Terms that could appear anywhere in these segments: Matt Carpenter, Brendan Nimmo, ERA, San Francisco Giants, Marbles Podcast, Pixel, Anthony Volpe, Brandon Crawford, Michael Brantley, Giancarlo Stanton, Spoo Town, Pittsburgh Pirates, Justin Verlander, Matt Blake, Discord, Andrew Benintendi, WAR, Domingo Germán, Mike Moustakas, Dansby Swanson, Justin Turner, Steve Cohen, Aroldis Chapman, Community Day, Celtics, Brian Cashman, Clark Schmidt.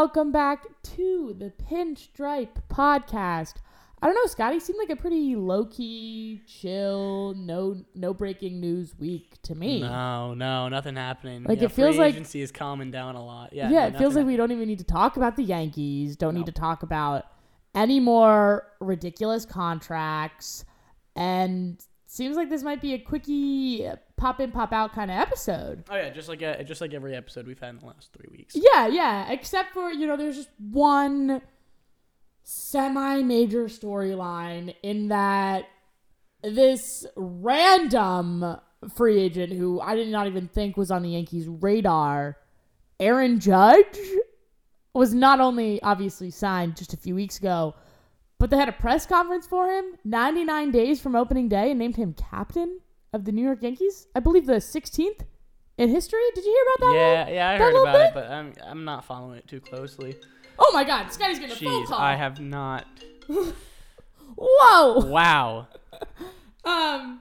Welcome back to the Pinstripe Podcast. I don't know, Scott, it seemed like a pretty low-key, chill, no breaking news week to me. No, nothing happening. Like, it feels like agency is calming down a lot. Yeah, it feels like we don't even need to talk about the Yankees, don't need to talk about any more ridiculous contracts, and seems like this might be a quickie pop in, pop out kind of episode. Oh, yeah, just like every episode we've had in the last 3 weeks. Yeah, except for, there's just one semi-major storyline in that this random free agent who I did not even think was on the Yankees' radar, Aaron Judge, was not only obviously signed just a few weeks ago, but they had a press conference for him 99 days from opening day and named him captain of the New York Yankees. I believe the 16th in history. Did you hear about that? Yeah, I heard about it, but I'm not following it too closely. Oh my God, Scotty's getting a phone call. I have not. Whoa. Wow. Wow,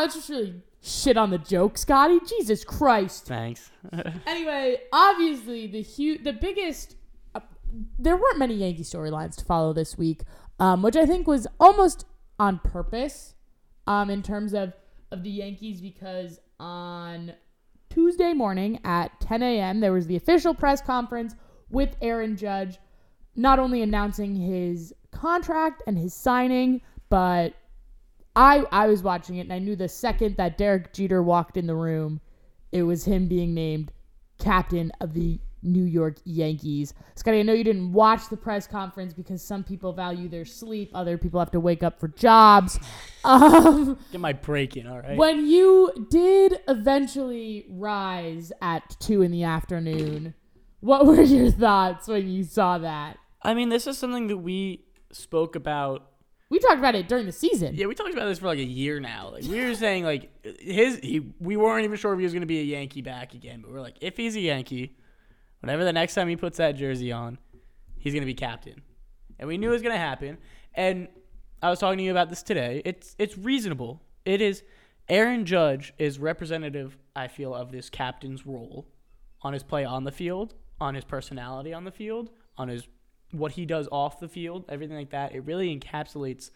that's just really shit on the joke, Scotty. Jesus Christ. Thanks. Anyway, obviously the biggest. There weren't many Yankee storylines to follow this week, which I think was almost on purpose, in terms of the Yankees, because on Tuesday morning at 10 a.m. there was the official press conference with Aaron Judge, not only announcing his contract and his signing, but I was watching it and I knew the second that Derek Jeter walked in the room, it was him being named captain of the New York Yankees. Scotty, I know you didn't watch the press conference because some people value their sleep. Other people have to wake up for jobs. Get my break in, all right? When you did eventually rise at 2 in the afternoon, what were your thoughts when you saw that? I mean, this is something that we spoke about. We talked about it during the season. Yeah, we talked about this for like a year now. Like, we were saying, like, we weren't even sure if he was going to be a Yankee back again, but we're like, if he's a Yankee, whenever the next time he puts that jersey on, he's going to be captain. And we knew it was going to happen. And I was talking to you about this today. It's reasonable. It is. Aaron Judge is representative, I feel, of this captain's role on his play on the field, on his personality on the field, on his what he does off the field, everything like that. It really encapsulates,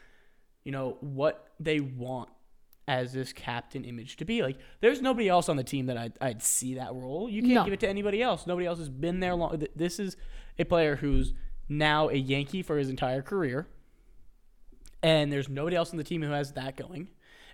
what they want as this captain image to be. Like, there's nobody else on the team that I'd see that role. You can't give it to anybody else. Nobody else has been there long. This is a player who's now a Yankee for his entire career, and there's nobody else on the team who has that going,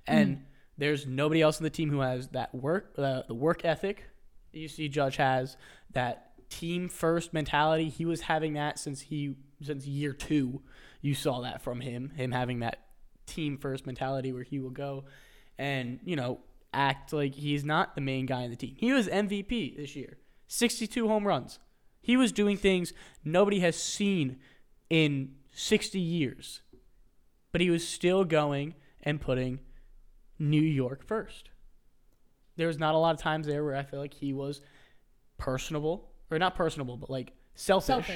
and there's nobody else on the team who has that work, the work ethic that you see Judge has, that team first mentality. He was having that since year two. You saw that from him having that team first mentality where he will go and act like he's not the main guy in the team. He was MVP this year, 62 home runs. He was doing things nobody has seen in 60 years, but he was still going and putting New York first. There was not a lot of times there where I feel like he was personable, or not personable, but like selfish.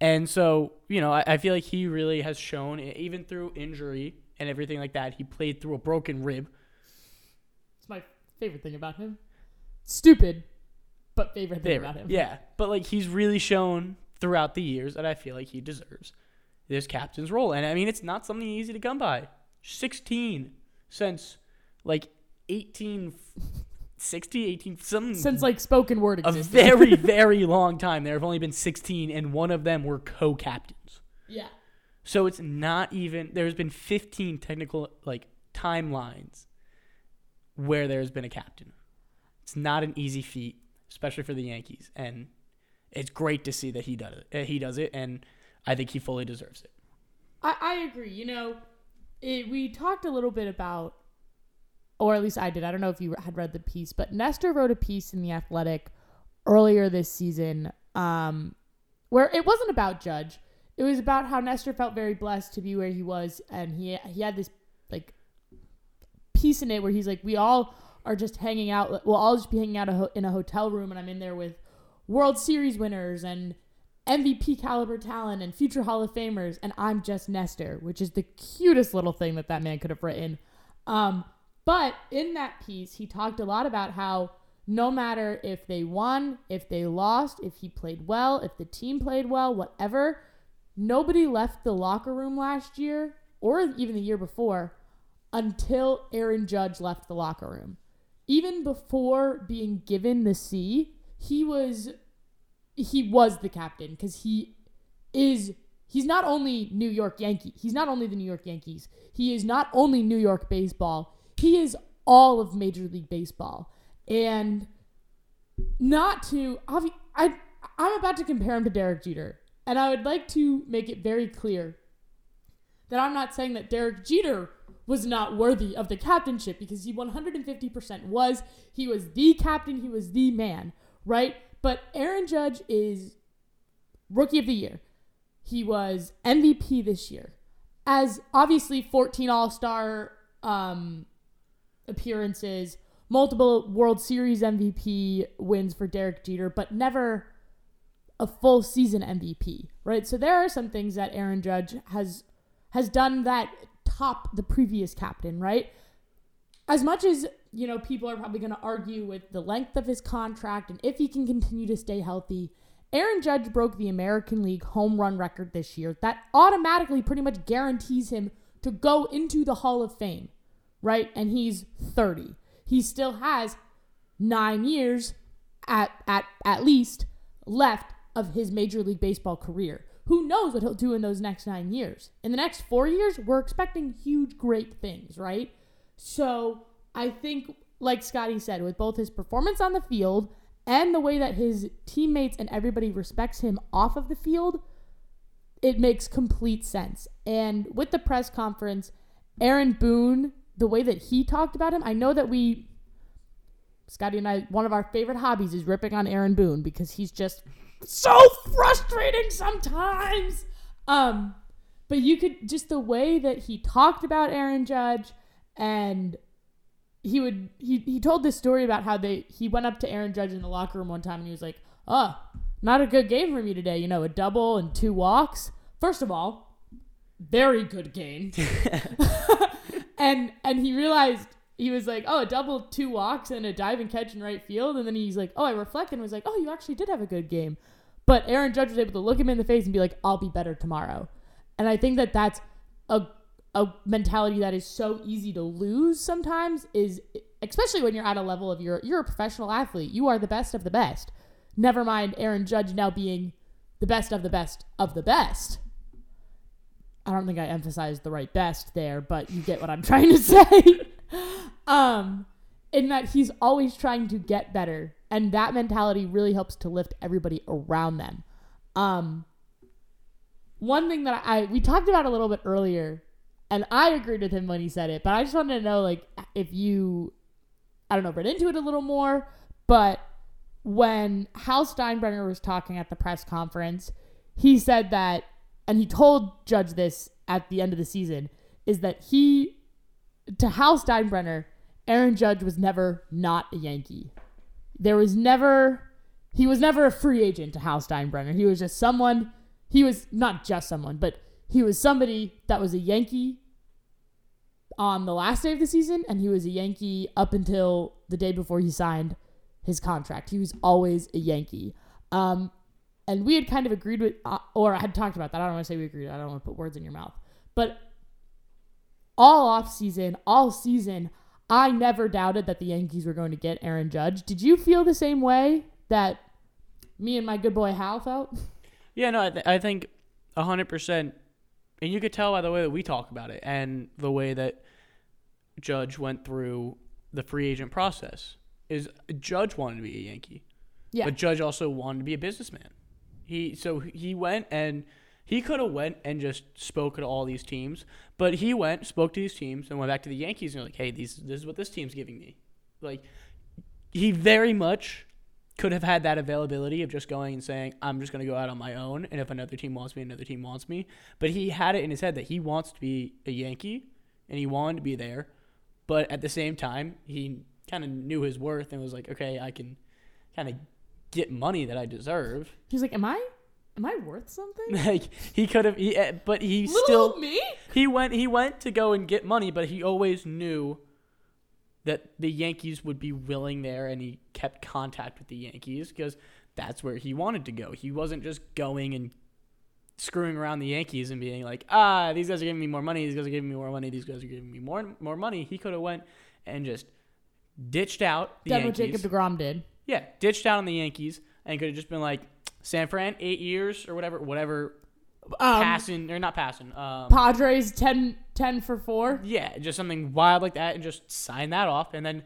And so, I feel like he really has shown, even through injury and everything like that, he played through a broken rib. It's my favorite thing about him. Stupid, but favorite thing about him. Yeah, but like he's really shown throughout the years that I feel like he deserves this captain's role. And I mean, it's not something easy to come by. 16 since like 1860, something. Since like spoken word existed. A very, very long time. There have only been 16, and one of them were co-captains. Yeah. So it's not even, there's been 15 technical like timelines where there's been a captain. It's not an easy feat, especially for the Yankees. And it's great to see that he does it, and I think he fully deserves it. I agree. We talked a little bit about, or at least I did. I don't know if you had read the piece, but Nestor wrote a piece in The Athletic earlier this season where it wasn't about Judge. It was about how Nestor felt very blessed to be where he was, and he had this like piece in it where he's like, we all are just hanging out. We'll all just be hanging out in a hotel room, and I'm in there with World Series winners and MVP caliber talent and future Hall of Famers, and I'm just Nestor, which is the cutest little thing that man could have written. But in that piece, he talked a lot about how No matter if they won, if they lost, if he played well, if the team played well, whatever, nobody left the locker room last year or even the year before until Aaron Judge left the locker room. Even before being given the C, he was the captain because he's not only New York Yankee. He's not only the New York Yankees. He is not only New York baseball. He is all of Major League Baseball. And not to, I'm about to compare him to Derek Jeter. And I would like to make it very clear that I'm not saying that Derek Jeter was not worthy of the captainship, because he 150% was. He was the captain. He was the man, right? But Aaron Judge is Rookie of the Year. He was MVP this year. As obviously 14 All-Star appearances, multiple World Series MVP wins for Derek Jeter, but never a full season MVP, right? So there are some things that Aaron Judge has done that top the previous captain, right? As much as, you know, people are probably going to argue with the length of his contract and if he can continue to stay healthy, Aaron Judge broke the American League home run record this year. That automatically pretty much guarantees him to go into the Hall of Fame, right? And he's 30. He still has 9 years at least left of his Major League Baseball career. Who knows what he'll do in those next 9 years? In the next 4 years, we're expecting huge, great things, right? So I think, like Scotty said, with both his performance on the field and the way that his teammates and everybody respects him off of the field, it makes complete sense. And with the press conference, Aaron Boone, the way that he talked about him, I know that Scotty and I, one of our favorite hobbies is ripping on Aaron Boone because he's just so frustrating sometimes. But you could just the way that he talked about Aaron Judge, and he told this story about how he went up to Aaron Judge in the locker room one time and he was like, "Oh, not a good game for me today. You know, a double and two walks." First of all, very good game. And he realized, he was like, "Oh, a double, two walks, and a dive and catch in right field." And then he's like, "Oh, I reflect," and was like, "Oh, you actually did have a good game." But Aaron Judge was able to look him in the face and be like, "I'll be better tomorrow." And I think that that's a mentality that is so easy to lose sometimes, is especially when you're at a level of you're a professional athlete. You are the best of the best. Never mind Aaron Judge now being the best of the best of the best. I don't think I emphasized the right best there, but you get what I'm trying to say. In that he's always trying to get better, and that mentality really helps to lift everybody around them. One thing that we talked about a little bit earlier, and I agreed with him when he said it, but I just wanted to know, like, if you, I don't know, read into it a little more, but when Hal Steinbrenner was talking at the press conference, he said that, and he told Judge this at the end of the season, is that to Hal Steinbrenner, Aaron Judge was never not a Yankee. He was never a free agent to Hal Steinbrenner. He was just someone, he was somebody that was a Yankee on the last day of the season, and he was a Yankee up until the day before he signed his contract. He was always a Yankee. And we had kind of agreed with, or I had talked about that. I don't want to say we agreed. I don't want to put words in your mouth. But all season, I never doubted that the Yankees were going to get Aaron Judge. Did you feel the same way that me and my good boy Hal felt? Yeah, no, I think 100%. And you could tell by the way that we talk about it and the way that Judge went through the free agent process is Judge wanted to be a Yankee. Yeah. But Judge also wanted to be a businessman. He went and he could have went and just spoke to all these teams, but he went, spoke to these teams, and went back to the Yankees and was like, "Hey, this is what this team's giving me." Like, he very much could have had that availability of just going and saying, "I'm just going to go out on my own, and if another team wants me." But he had it in his head that he wants to be a Yankee, and he wanted to be there, but at the same time, he kind of knew his worth and was like, "Okay, I can kind of get money that I deserve." He's like, Am I worth something? Like, he could have, but he little still me. He went to go and get money, but he always knew that the Yankees would be willing there, and he kept contact with the Yankees because that's where he wanted to go. He wasn't just going and screwing around the Yankees and being like, these guys are giving me more money, these guys are giving me more money, these guys are giving me more money. He could have went and just ditched out the Yankees. That's what Jacob DeGrom did. Yeah, ditched out on the Yankees and could have just been like, San Fran, 8 years or whatever, passing, or not passing. Padres, 10 for 4. Yeah, just something wild like that and just sign that off, and then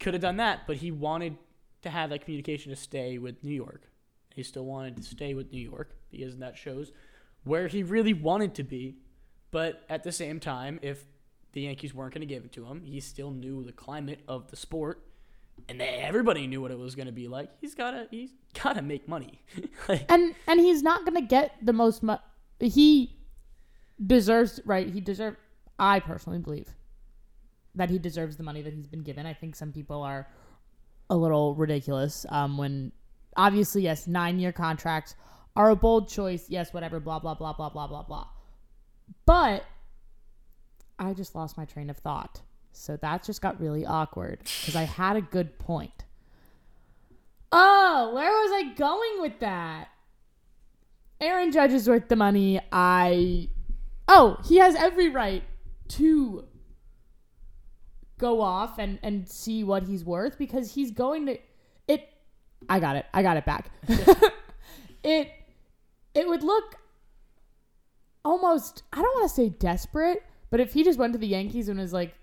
could have done that, but he wanted to have that communication to stay with New York. He still wanted to stay with New York because that shows where he really wanted to be. But at the same time, if the Yankees weren't going to give it to him, he still knew the climate of the sport, and everybody knew what it was going to be like. He's got to make money. Like, and he's not going to get the most money. He deserves, right? I personally believe that he deserves the money that he's been given. I think some people are a little ridiculous when obviously, yes, 9-year contracts are a bold choice. Yes, whatever, blah, blah, blah, blah, blah, blah, blah. But I just lost my train of thought. So that just got really awkward because I had a good point. Oh, where was I going with that? Aaron Judge is worth the money. He has every right to go off and see what he's worth because he's going to it. I got it back. It would look almost, I don't want to say desperate, but if he just went to the Yankees and was like,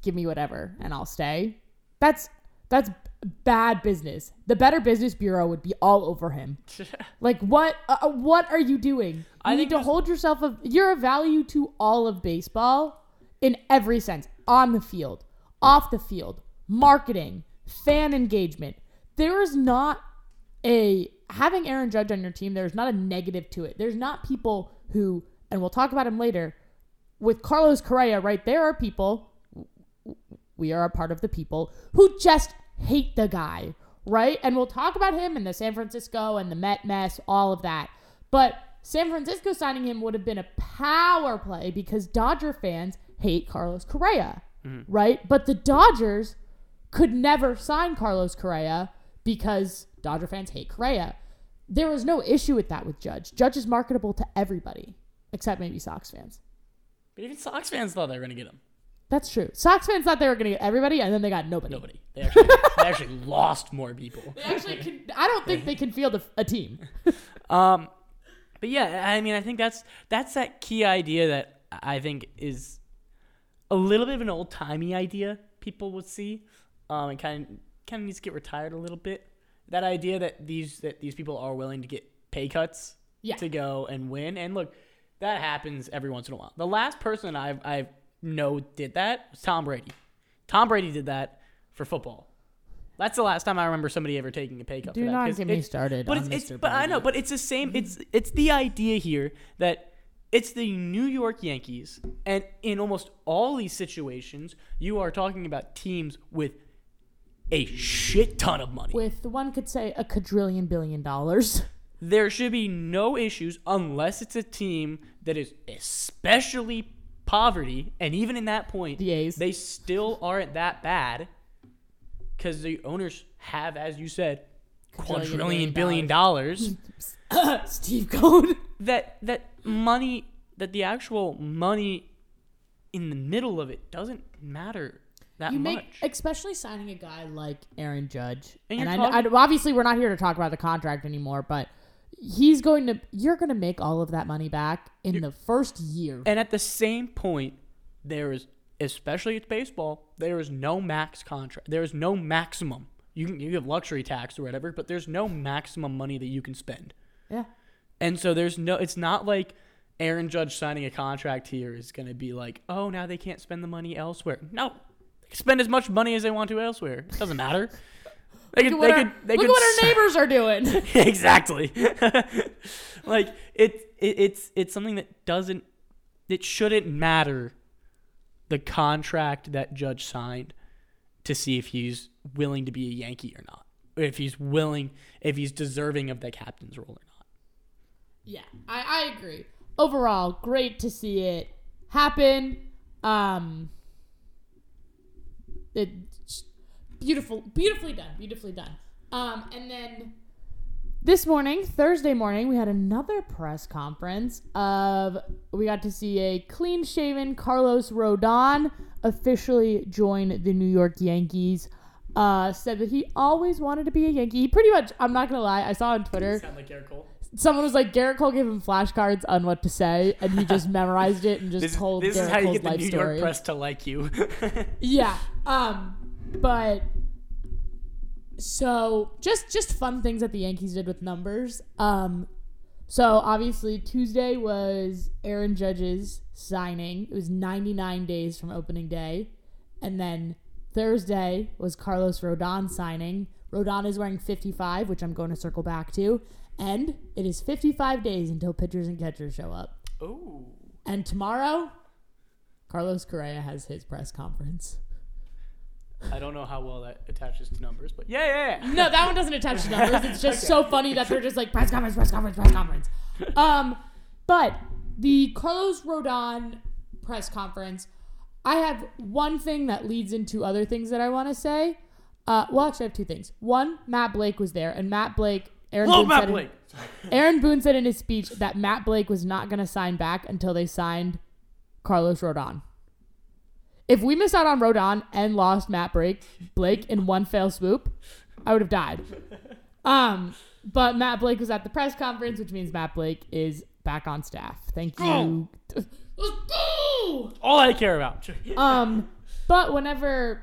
give me whatever and I'll stay. That's bad business. The Better Business Bureau would be all over him. Like, what are you doing? You need to hold yourself up. You're a value to all of baseball in every sense. On the field, off the field, marketing, fan engagement. Having Aaron Judge on your team, there's not a negative to it. There's not people who, and we'll talk about him later, with Carlos Correa, right? There are people, we are a part of the people who just hate the guy, right? And we'll talk about him and the San Francisco and the Met mess, all of that. But San Francisco signing him would have been a power play because Dodger fans hate Carlos Correa, right? But the Dodgers could never sign Carlos Correa because Dodger fans hate Correa. There was no issue with that with Judge. Judge is marketable to everybody except maybe Sox fans. But even Sox fans thought they were going to get him. That's true. Sox fans thought they were going to get everybody, and then they got nobody. They actually lost more people. They actually I don't think they can field a team. But yeah, I mean, I think that's that key idea that I think is a little bit of an old-timey idea people would see. It kind of needs to get retired a little bit. That idea that these people are willing to get pay cuts to go and win. And look, that happens every once in a while. The last person I've did that was Tom Brady. Tom Brady did that for football. That's the last time I remember somebody ever taking a pay cut. Do for not that, get me started. But I know. But it's the same. It's the idea here that it's the New York Yankees, and in almost all these situations, you are talking about teams with a shit ton of money. With one could say a quadrillion billion dollars. There should be no issues unless it's a team that is especially poverty, and even in that point, the A's. They still aren't that bad because the owners have, as you said, quadrillion billion dollars. Steve Cohen. That money, that the actual money in the middle of it doesn't matter that much. Especially signing a guy like Aaron Judge. And obviously, we're not here to talk about the contract anymore, but you're going to make all of that money back in the first year. And at the same point, there is, especially at baseball, there is no max contract. There is no maximum. You have luxury tax or whatever, but there's no maximum money that you can spend. Yeah. And so it's not like Aaron Judge signing a contract here is going to be like, oh, now they can't spend the money elsewhere. No. They can spend as much money as they want to elsewhere. It doesn't matter. Look at what our neighbors are doing. Exactly. Like it's something that shouldn't matter the contract that Judge signed to see if he's willing to be a Yankee or not. Or if he's deserving of the captain's role or not. Yeah, I agree. Overall, great to see it happen. It's beautifully done. And then this morning, Thursday morning, we had another press conference of, we got to see a clean-shaven Carlos Rodon officially join the New York Yankees. Said that he always wanted to be a Yankee. He pretty much, I'm not going to lie, I saw on Twitter. Sound like Gerrit Cole? Someone was like, Gerrit Cole gave him flashcards on what to say, and he just memorized it and just told Gerrit Cole's life story. This is how you get the New York press to like you. Yeah. But... So, just fun things that the Yankees did with numbers. So, obviously, Tuesday was Aaron Judge's signing. It was 99 days from opening day. And then Thursday was Carlos Rodon's signing. Rodon is wearing 55, which I'm going to circle back to. And it is 55 days until pitchers and catchers show up. Oh. And tomorrow, Carlos Correa has his press conference. I don't know how well that attaches to numbers, but yeah. No, that one doesn't attach to numbers. It's just okay. So funny that they're just like, press conference. But the Carlos Rodon press conference, I have one thing that leads into other things that I want to say. Well, actually, I have two things. One, Matt Blake was there, and Matt Blake... Aaron Boone said in his speech that Matt Blake was not going to sign back until they signed Carlos Rodon. If we missed out on Rodon and lost Matt Blake in one fell swoop, I would have died. But Matt Blake was at the press conference, which means Matt Blake is back on staff. Thank you. Oh. All I care about. But whenever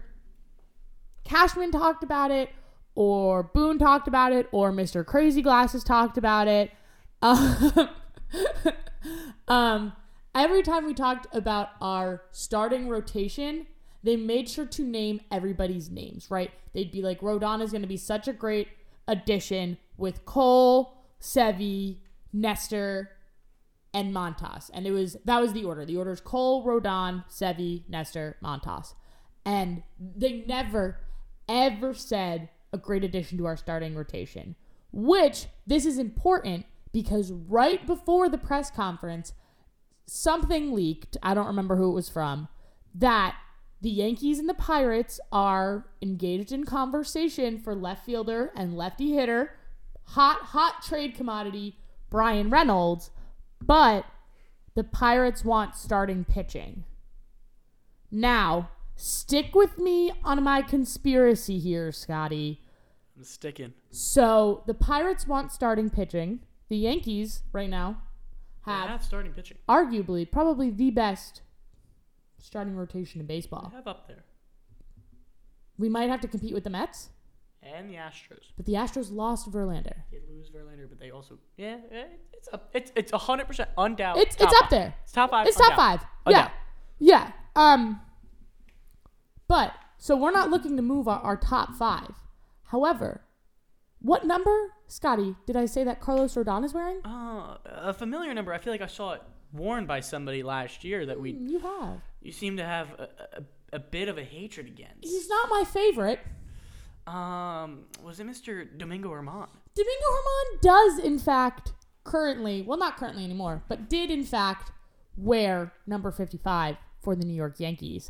Cashman talked about it, or Boone talked about it, or Mr. Crazy Glasses talked about it, every time we talked about our starting rotation, they made sure to name everybody's names, right? They'd be like, Rodon is going to be such a great addition with Cole, Sevi, Nestor, and Montas. And that was the order. The order is Cole, Rodon, Sevi, Nestor, Montas. And they never, ever said a great addition to our starting rotation, which this is important because right before the press conference, something leaked, I don't remember who it was from, that the Yankees and the Pirates are engaged in conversation for left fielder and lefty hitter, hot trade commodity, Brian Reynolds, but the Pirates want starting pitching. Now, stick with me on my conspiracy here, Scotty. I'm sticking. So, the Pirates want starting pitching. The Yankees, right now, have starting pitching. Arguably, probably the best starting rotation in baseball. We have up there. We might have to compete with the Mets. And the Astros. But the Astros lost Verlander. They lose Verlander, but they also... Yeah, it's 100% undoubted. It's up there. It's top five. It's top five. Yeah. Yeah. But, so we're not looking to move our top five. However... What number, Scotty, did I say that Carlos Rodon is wearing? A familiar number. I feel like I saw it worn by somebody last year that we... You have. You seem to have a bit of a hatred against. He's not my favorite. Was it Mr. Domingo Germán? Domingo Germán does, in fact, currently... Well, not currently anymore, but did, in fact, wear number 55 for the New York Yankees.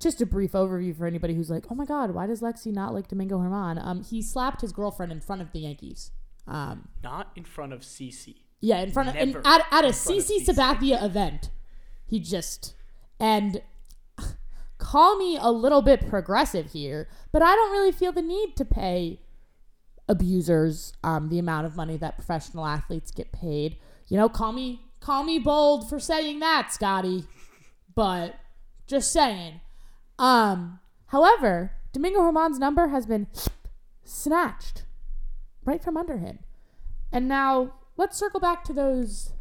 Just a brief overview for anybody who's like, oh my God, why does Lexi not like Domingo Germán? He slapped his girlfriend in front of the Yankees. Not in front of CeCe. Yeah, in front of at a CeCe Sabathia event. He just and call me a little bit progressive here, but I don't really feel the need to pay abusers the amount of money that professional athletes get paid. You know, call me bold for saying that, Scotty. But just saying. However, Domingo Germán's number has been snatched right from under him. And now let's circle back to those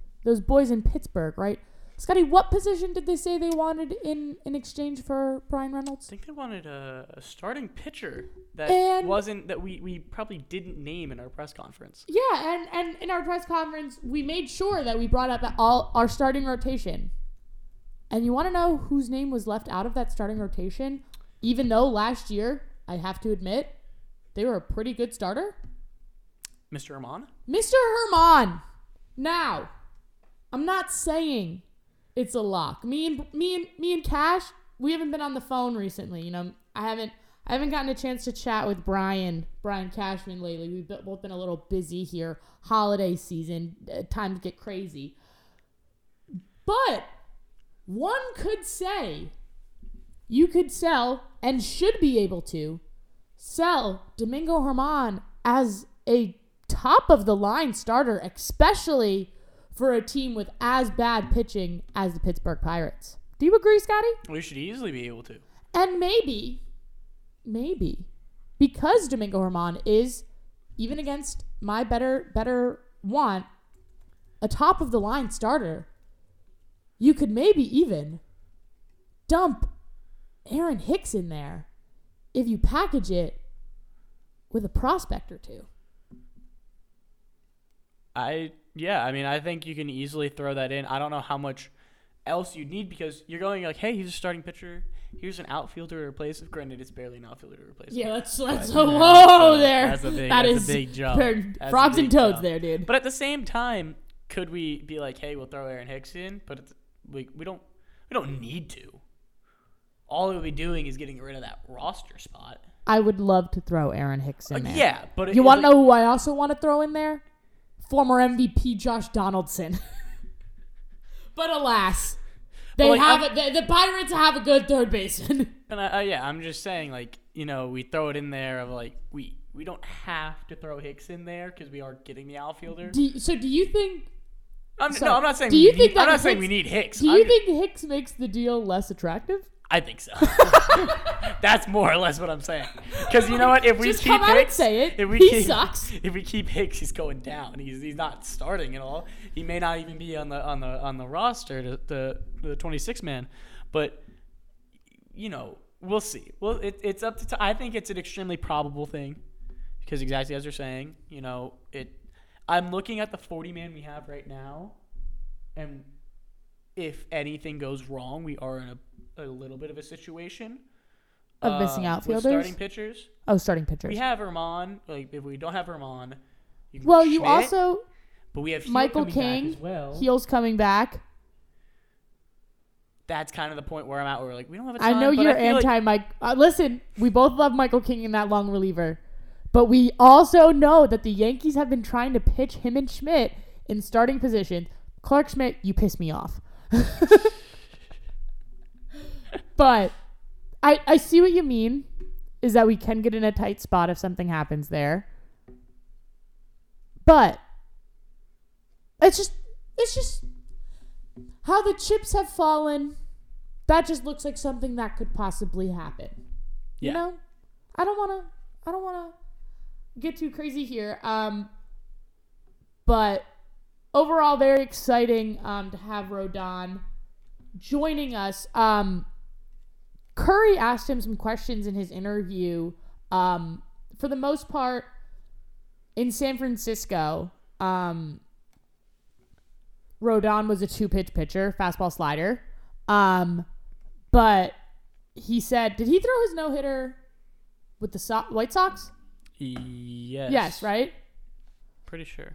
boys in Pittsburgh, right? Scotty, what position did they say they wanted in exchange for Brian Reynolds? I think they wanted a starting pitcher that we probably didn't name in our press conference. Yeah, and in our press conference, we made sure that we brought up all our starting rotation. And you want to know whose name was left out of that starting rotation? Even though last year, I have to admit, they were a pretty good starter. Mr. Germán? Mr. Germán! Now, I'm not saying it's a lock. Me and Cash, we haven't been on the phone recently. You know, I haven't gotten a chance to chat with Brian Cashman lately. We've both been a little busy here. Holiday season, times get crazy. But one could say you could sell and should be able to sell Domingo Germán as a top-of-the-line starter, especially for a team with as bad pitching as the Pittsburgh Pirates. Do you agree, Scotty? We should easily be able to. And maybe, because Domingo Germán is, even against my better want, a top-of-the-line starter, you could maybe even dump Aaron Hicks in there if you package it with a prospect or two. I think you can easily throw that in. I don't know how much else you'd need because you're going like, hey, he's a starting pitcher. Here's an outfielder to replace. Granted, it's barely an outfielder to replace. Yeah, there. That's a big jump. Frogs and toads there, dude. But at the same time, could we be like, hey, we'll throw Aaron Hicks in? But we don't need to. All we'll be doing is getting rid of that roster spot. I would love to throw Aaron Hicks in there. Yeah, but you want to know who I also want to throw in there? Former MVP Josh Donaldson. But alas, the Pirates have a good third baseman. And I'm just saying, like, you know, we throw it in there of like we don't have to throw Hicks in there because we are getting the outfielder. Do you think? I'm not saying. I'm not saying we need Hicks. Do you think Hicks makes the deal less attractive? I think so. That's more or less what I'm saying. Because you know what? If we just keep Hicks, say it. He sucks. If we keep Hicks, he's going down. He's not starting at all. He may not even be on the roster, the 26 man. But you know, we'll see. Well, it's up to. I think it's an extremely probable thing because exactly as you're saying, you know, it. I'm looking at the 40 man we have right now, and if anything goes wrong, we are in a little bit of a situation of missing outfielders, starting pitchers. Oh, starting pitchers. We have Herman. Like if we don't have Herman, you also. But we have Michael King back as well. Heels coming back. That's kind of the point where I'm at. Where we're like, we don't have a time. I know you're anti-Mike. Listen, we both love Michael King and that long reliever, but we also know that the Yankees have been trying to pitch him and Schmidt in starting positions. Clark Schmidt, you piss me off. But I see what you mean, is that we can get in a tight spot if something happens there. But it's just how the chips have fallen. That just looks like something that could possibly happen. Yeah. You know, I don't wanna get too crazy here. But overall, very exciting to have Rodon joining us. Curry asked him some questions in his interview. For the most part, in San Francisco, Rodon was a two-pitch pitcher, fastball slider. But he said, did he throw his no-hitter with the White Sox? Yes. Yes, right? Pretty sure.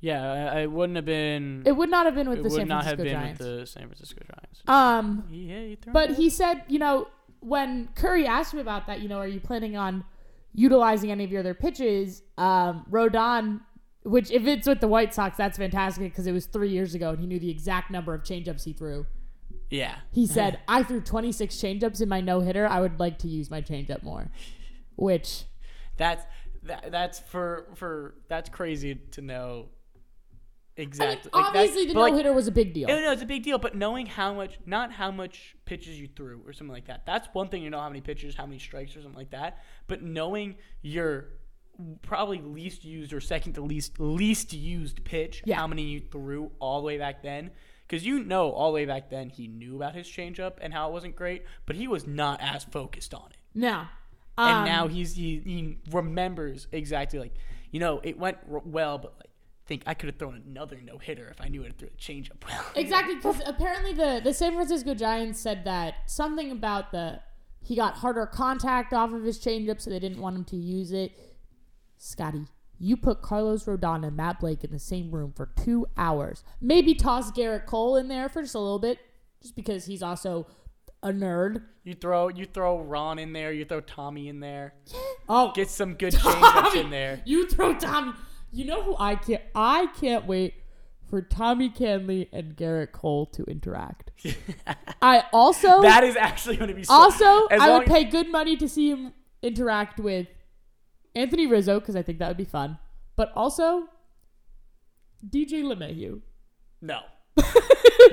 Yeah, it wouldn't have been. It would not have been with the San Francisco Giants. It would not have been with the San Francisco Giants. He said, you know, when Curry asked him about that, you know, are you planning on utilizing any of your other pitches? Rodon, which if it's with the White Sox, that's fantastic because it was 3 years ago and he knew the exact number of changeups he threw. Yeah. He said, I threw 26 changeups in my no-hitter. I would like to use my changeup more, which. That's crazy to know. Exactly. I mean, like obviously, the no-hitter was a big deal. No, it's a big deal, but knowing how much pitches you threw or something like that, that's one thing. You know how many pitches, how many strikes or something like that, but knowing your probably least used or second to least used pitch, how many you threw all the way back then, because you know all the way back then he knew about his changeup and how it wasn't great, but he was not as focused on it. No. And now he remembers exactly, like, you know, it went well, but like, think I could have thrown another no-hitter if I knew it through a changeup. Well, exactly, because apparently the San Francisco Giants said that something about he got harder contact off of his changeup, so they didn't want him to use it. Scotty, you put Carlos Rodon and Matt Blake in the same room for 2 hours. Maybe toss Gerrit Cole in there for just a little bit, just because he's also a nerd. You throw Ron in there. You throw Tommy in there. Oh, get some good changeups in there. You throw Tommy. You know who I can't wait for Tommy Kahnle and Gerrit Cole to interact. I also that is actually going to be so, also I would pay good money to see him interact with Anthony Rizzo because I think that would be fun. But also DJ LeMahieu. No.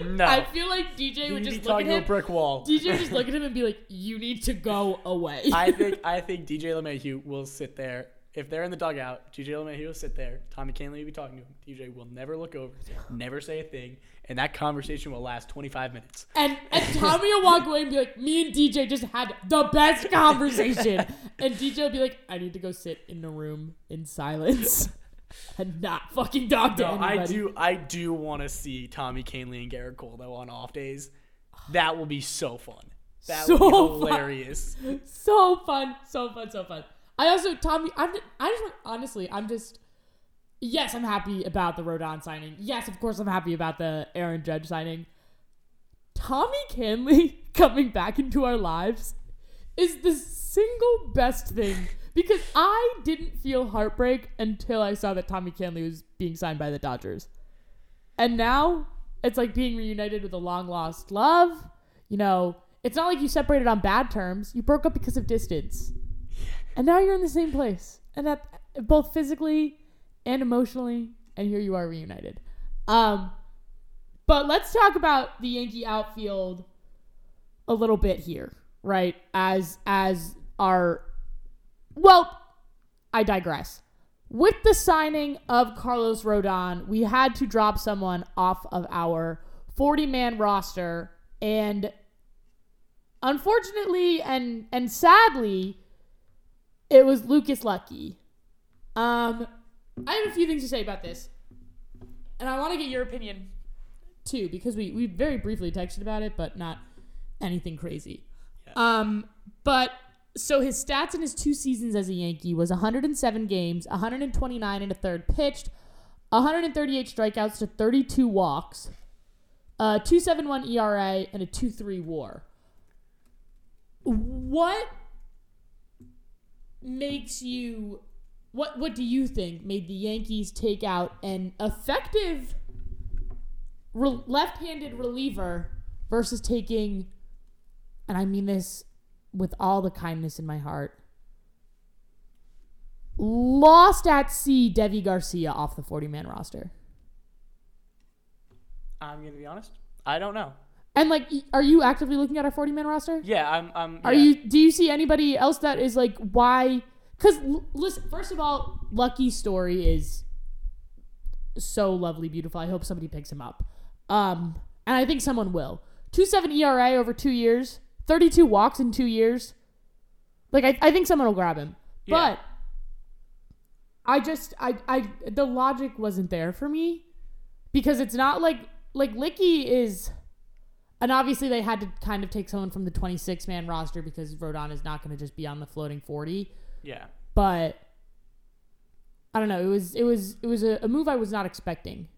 No. I feel like DJ would just look at him. A brick wall. DJ would just look at him and be like, "You need to go away." I think DJ LeMahieu will sit there. If they're in the dugout, DJ LeMahieu will sit there. Tommy Kahnle will be talking to him. DJ will never look over, never say a thing, and that conversation will last 25 minutes. And Tommy will walk away and be like, "Me and DJ just had the best conversation." And DJ will be like, "I need to go sit in the room in silence." And not fucking dog to anybody. I do want to see Tommy Kahnle and Gerrit Cole though on off days. That will be so fun. That so will be hilarious. Fun. So fun. I'm happy about the Rodon signing. Yes, of course I'm happy about the Aaron Judge signing. Tommy Kahnle coming back into our lives is the single best thing. Because I didn't feel heartbreak until I saw that Tommy Kahnle was being signed by the Dodgers. And now it's like being reunited with a long-lost love. You know, it's not like you separated on bad terms. You broke up because of distance. And now you're in the same place. And that both physically and emotionally. And here you are reunited. But let's talk about the Yankee outfield a little bit here, right? As our... Well, I digress. With the signing of Carlos Rodon, we had to drop someone off of our 40-man roster. And unfortunately and sadly, it was Lucas Lackey. I have a few things to say about this. And I want to get your opinion, too, because we very briefly texted about it, but not anything crazy. Yeah. So his stats in his 2 seasons as a Yankee was 107 games, 129 and a third pitched, 138 strikeouts to 32 walks, a 2.71 ERA, and a 2.3 WAR. What do you think made the Yankees take out an effective left-handed reliever versus taking, and I mean this with all the kindness in my heart, lost at sea Devi Garcia off the 40-man roster? I'm going to be honest. I don't know. And, like, are you actively looking at our 40-man roster? Yeah, I'm yeah. Do you see anybody else that is, like, why? Because, listen, first of all, Lucky's story is so lovely, beautiful. I hope somebody picks him up. And I think someone will. 2.7 ERA over 2 years. 32 walks in 2 years. Like, I think someone will grab him. Yeah. But the logic wasn't there for me because it's not like Licky is, and obviously they had to kind of take someone from the 26-man roster because Rodon is not going to just be on the floating 40. Yeah. But I don't know. It was a move I was not expecting.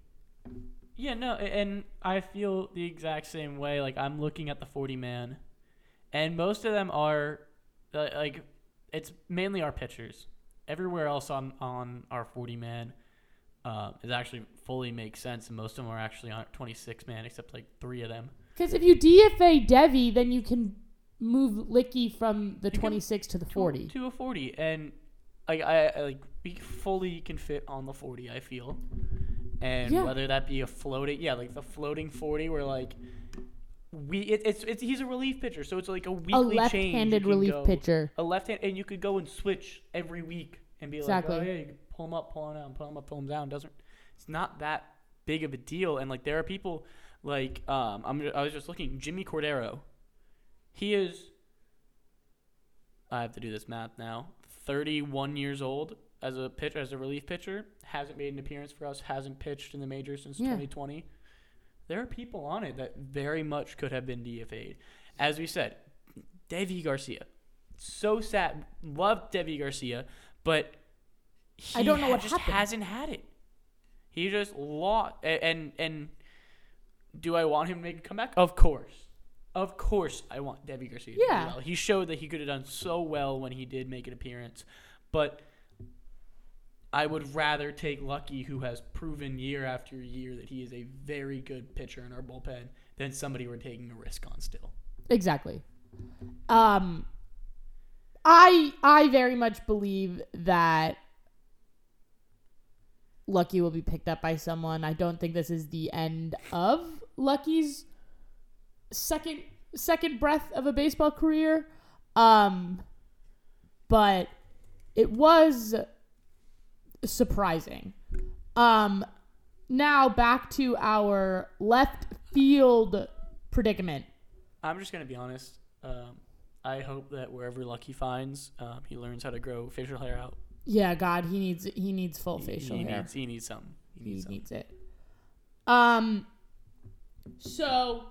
Yeah, no. And I feel the exact same way. Like, I'm looking at the 40-man. And most of them are, like, it's mainly our pitchers. Everywhere else on our 40-man is actually fully makes sense. And most of them are actually on 26-man, except, like, 3 of them. Because if you DFA Devi, then you can move Licky from the 26 to the 40. To a 40. And, we fully can fit on the 40, I feel. And whether that be a floating... Yeah, like, the floating 40 where, like... he's a relief pitcher, so it's like a weekly change. A left-handed relief pitcher. A left-hand, and you could go and switch every week and be like, oh yeah, you can pull him up, pull him down, pull him up, pull him down. It's not that big of a deal. And like there are people like I was just looking, Jimmy Cordero. He is. I have to do this math now. 31 years old as a relief pitcher, hasn't made an appearance for us, hasn't pitched in the majors since 2020. There are people on it that very much could have been DFA'd. As we said, Devi Garcia. So sad. Loved Devi Garcia, but he hasn't had it. He just lost. And do I want him to make a comeback? Of course. of course I want Devi Garcia to do well. He showed that he could have done so well when he did make an appearance. But I would rather take Lucky, who has proven year after year that he is a very good pitcher in our bullpen, than somebody we're taking a risk on still. Exactly. I very much believe that Lucky will be picked up by someone. I don't think this is the end of Lucky's second breath of a baseball career. But it was surprising. Now back to our left field predicament. I'm just going to be honest. I hope that wherever Lucky finds, he learns how to grow facial hair out. Yeah, God, he needs full facial hair. He needs something. He needs it. So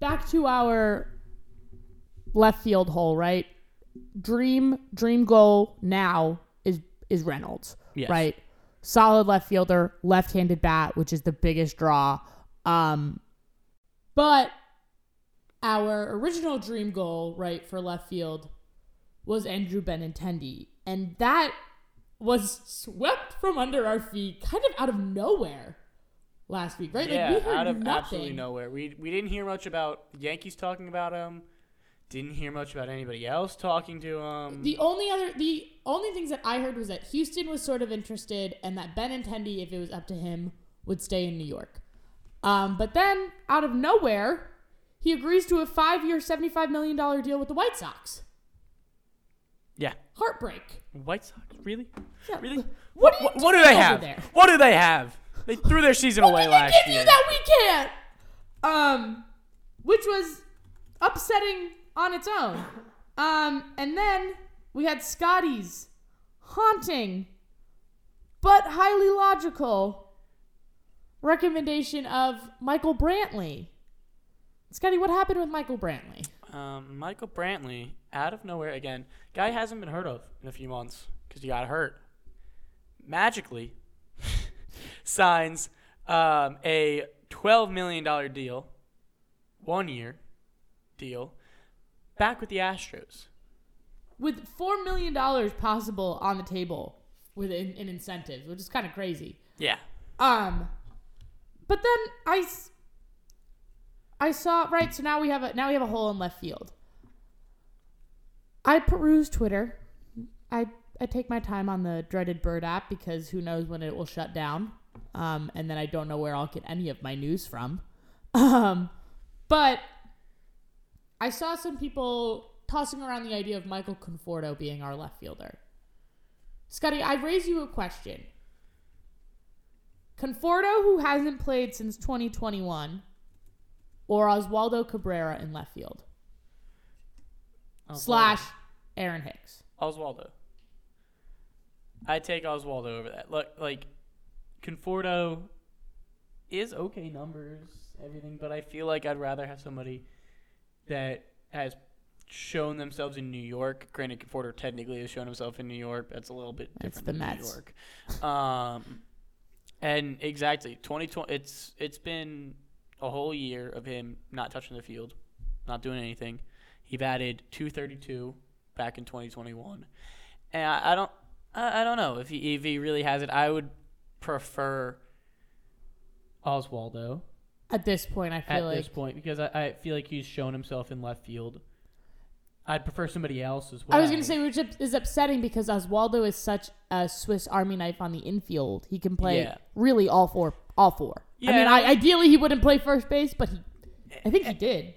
back to our left field hole, right? Dream goal now is Reynolds, yes. Right? Solid left fielder, left-handed bat, which is the biggest draw. But our original dream goal, right, for left field was Andrew Benintendi. And that was swept from under our feet kind of out of nowhere last week, right? Yeah, like we heard out of nothing. Absolutely nowhere. We didn't hear much about the Yankees talking about him. Didn't hear much about anybody else talking to him. The only things that I heard was that Houston was sort of interested and that Benintendi, if it was up to him, would stay in New York. But then, out of nowhere, he agrees to a 5-year, $75 million deal with the White Sox. Yeah. Heartbreak. White Sox? Really? Yeah. Really? What do they have? There? What do they have? They threw their season away last year. What did they give you that we can't? Which was upsetting on its own. And then we had Scotty's haunting but highly logical recommendation of Michael Brantley. Scotty, what happened with Michael Brantley? Michael Brantley, out of nowhere again. Guy hasn't been heard of in a few months because he got hurt. Magically signs a $12 million deal, 1-year deal, back with the Astros. With $4 million possible on the table with in incentives, which is kind of crazy. Yeah. But then I saw, right, so now we have a hole in left field. I peruse Twitter. I take my time on the dreaded Bird app because who knows when it will shut down. And then I don't know where I'll get any of my news from. But I saw some people tossing around the idea of Michael Conforto being our left fielder. Scotty, I raise you a question. Conforto, who hasn't played since 2021... or Oswaldo Cabrera in left field. Oswaldo. / Aaron Hicks. Oswaldo. I take Oswaldo over that. Look, like, Conforto is okay numbers, everything, but I feel like I'd rather have somebody that has shown themselves in New York. Granted, Conforto technically has shown himself in New York. That's a little bit different than New York. And exactly, 2020. It's been a whole year of him not touching the field, not doing anything. He batted .232 back in 2021, and I don't know if he really has it. I would prefer Oswaldo at this point. Because I feel like he's shown himself in left field. I'd prefer somebody else as well. I was going to say, which is upsetting because Oswaldo is such a Swiss Army knife on the infield. He can play really all four. Yeah, I mean, ideally he wouldn't play first base, but I think he did.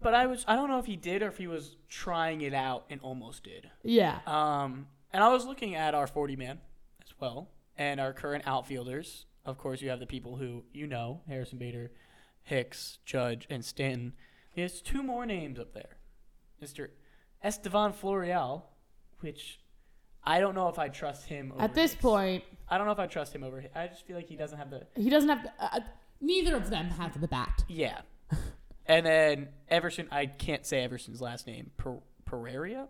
But I don't know if he did or if he was trying it out and almost did. Yeah. And I was looking at our 40-man as well and our current outfielders. Of course, you have the people who you know, Harrison Bader, Hicks, Judge, and Stanton. He has two more names up there. Mr. Estevan Florial, which I don't know if I trust him over. At this point, I don't know if I trust him over. I just feel like he doesn't have the. He doesn't have. Neither of them have the bat. Yeah, and then Everson. I can't say Everson's last name. Pereira.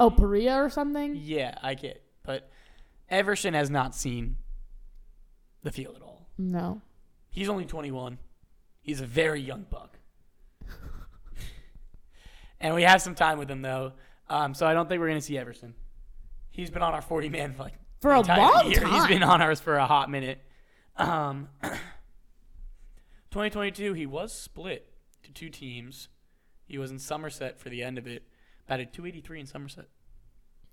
Oh, Perea or something. Yeah, I get. But Everson has not seen the field at all. No, he's only 21. He's a very young buck. And we have some time with him, though. So I don't think we're going to see Everson. He's been on our 40-man for like for a long year. Time. He's been on ours for a hot minute. 2022, he was split to two teams. He was in Somerset for the end of it. Batted .283 in Somerset.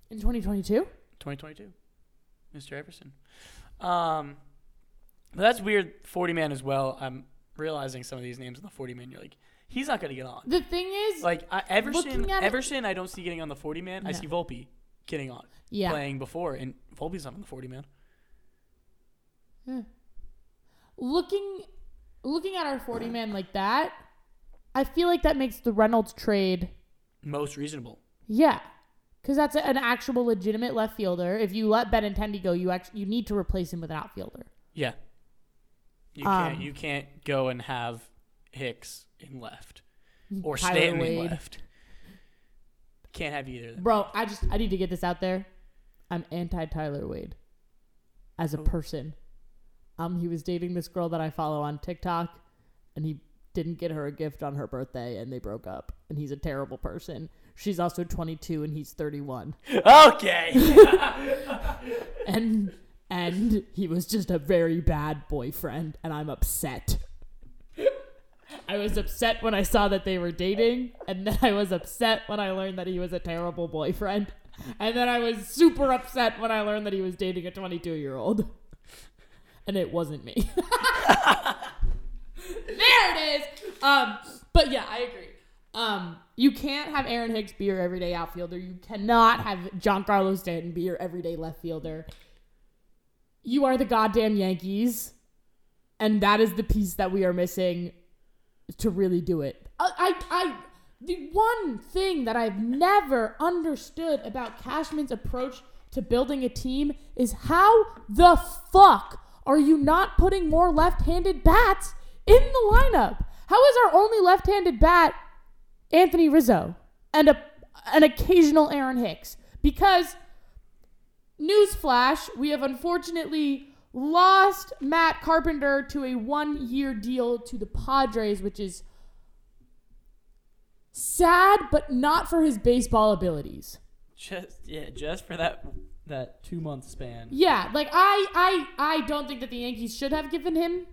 In 2022? 2022. Mr. Everson. But that's weird. 40-man as well. I'm realizing some of these names on the 40-man. You're like, he's not going to get on. The thing is, like Everson, I don't see getting on the 40-man. No. I see Volpe getting on, playing before, and Volpe's not on the 40-man. Hmm. Looking at our 40-man like that, I feel like that makes the Reynolds trade most reasonable. Yeah, because that's an actual legitimate left fielder. If you let Benintendi go, you need to replace him with an outfielder. Yeah, you can't go and have Hicks in left or Stanton in left. Can't have either of them. Bro, I need to get this out there. I'm anti Tyler Wade as a person. He was dating this girl that I follow on TikTok, and he didn't get her a gift on her birthday, and they broke up. And he's a terrible person. She's also 22, and he's 31. Okay. and he was just a very bad boyfriend, and I'm upset. I was upset when I saw that they were dating, and then I was upset when I learned that he was a terrible boyfriend, and then I was super upset when I learned that he was dating a 22-year-old. And it wasn't me. There it is. But yeah, I agree. You can't have Aaron Hicks be your everyday outfielder. You cannot have Giancarlo Stanton be your everyday left fielder. You are the goddamn Yankees, and that is the piece that we are missing to really do it. The one thing that I've never understood about Cashman's approach to building a team is how the fuck are you not putting more left-handed bats in the lineup? How is our only left-handed bat Anthony Rizzo and an occasional Aaron Hicks? Because, newsflash, we have unfortunately lost Matt Carpenter to a one-year deal to the Padres, which is sad, but not for his baseball abilities. Just for that 2-month span. Yeah, like I don't think that the Yankees should have given him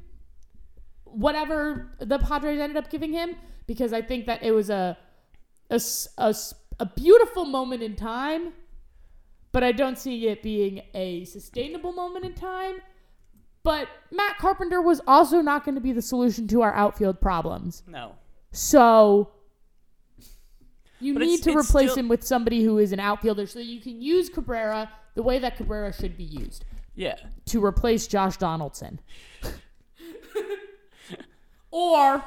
whatever the Padres ended up giving him, because I think that it was a beautiful moment in time, but I don't see it being a sustainable moment in time. But Matt Carpenter was also not going to be the solution to our outfield problems. No. So you need to replace him with somebody who is an outfielder so that you can use Cabrera the way that Cabrera should be used. Yeah. To replace Josh Donaldson. Or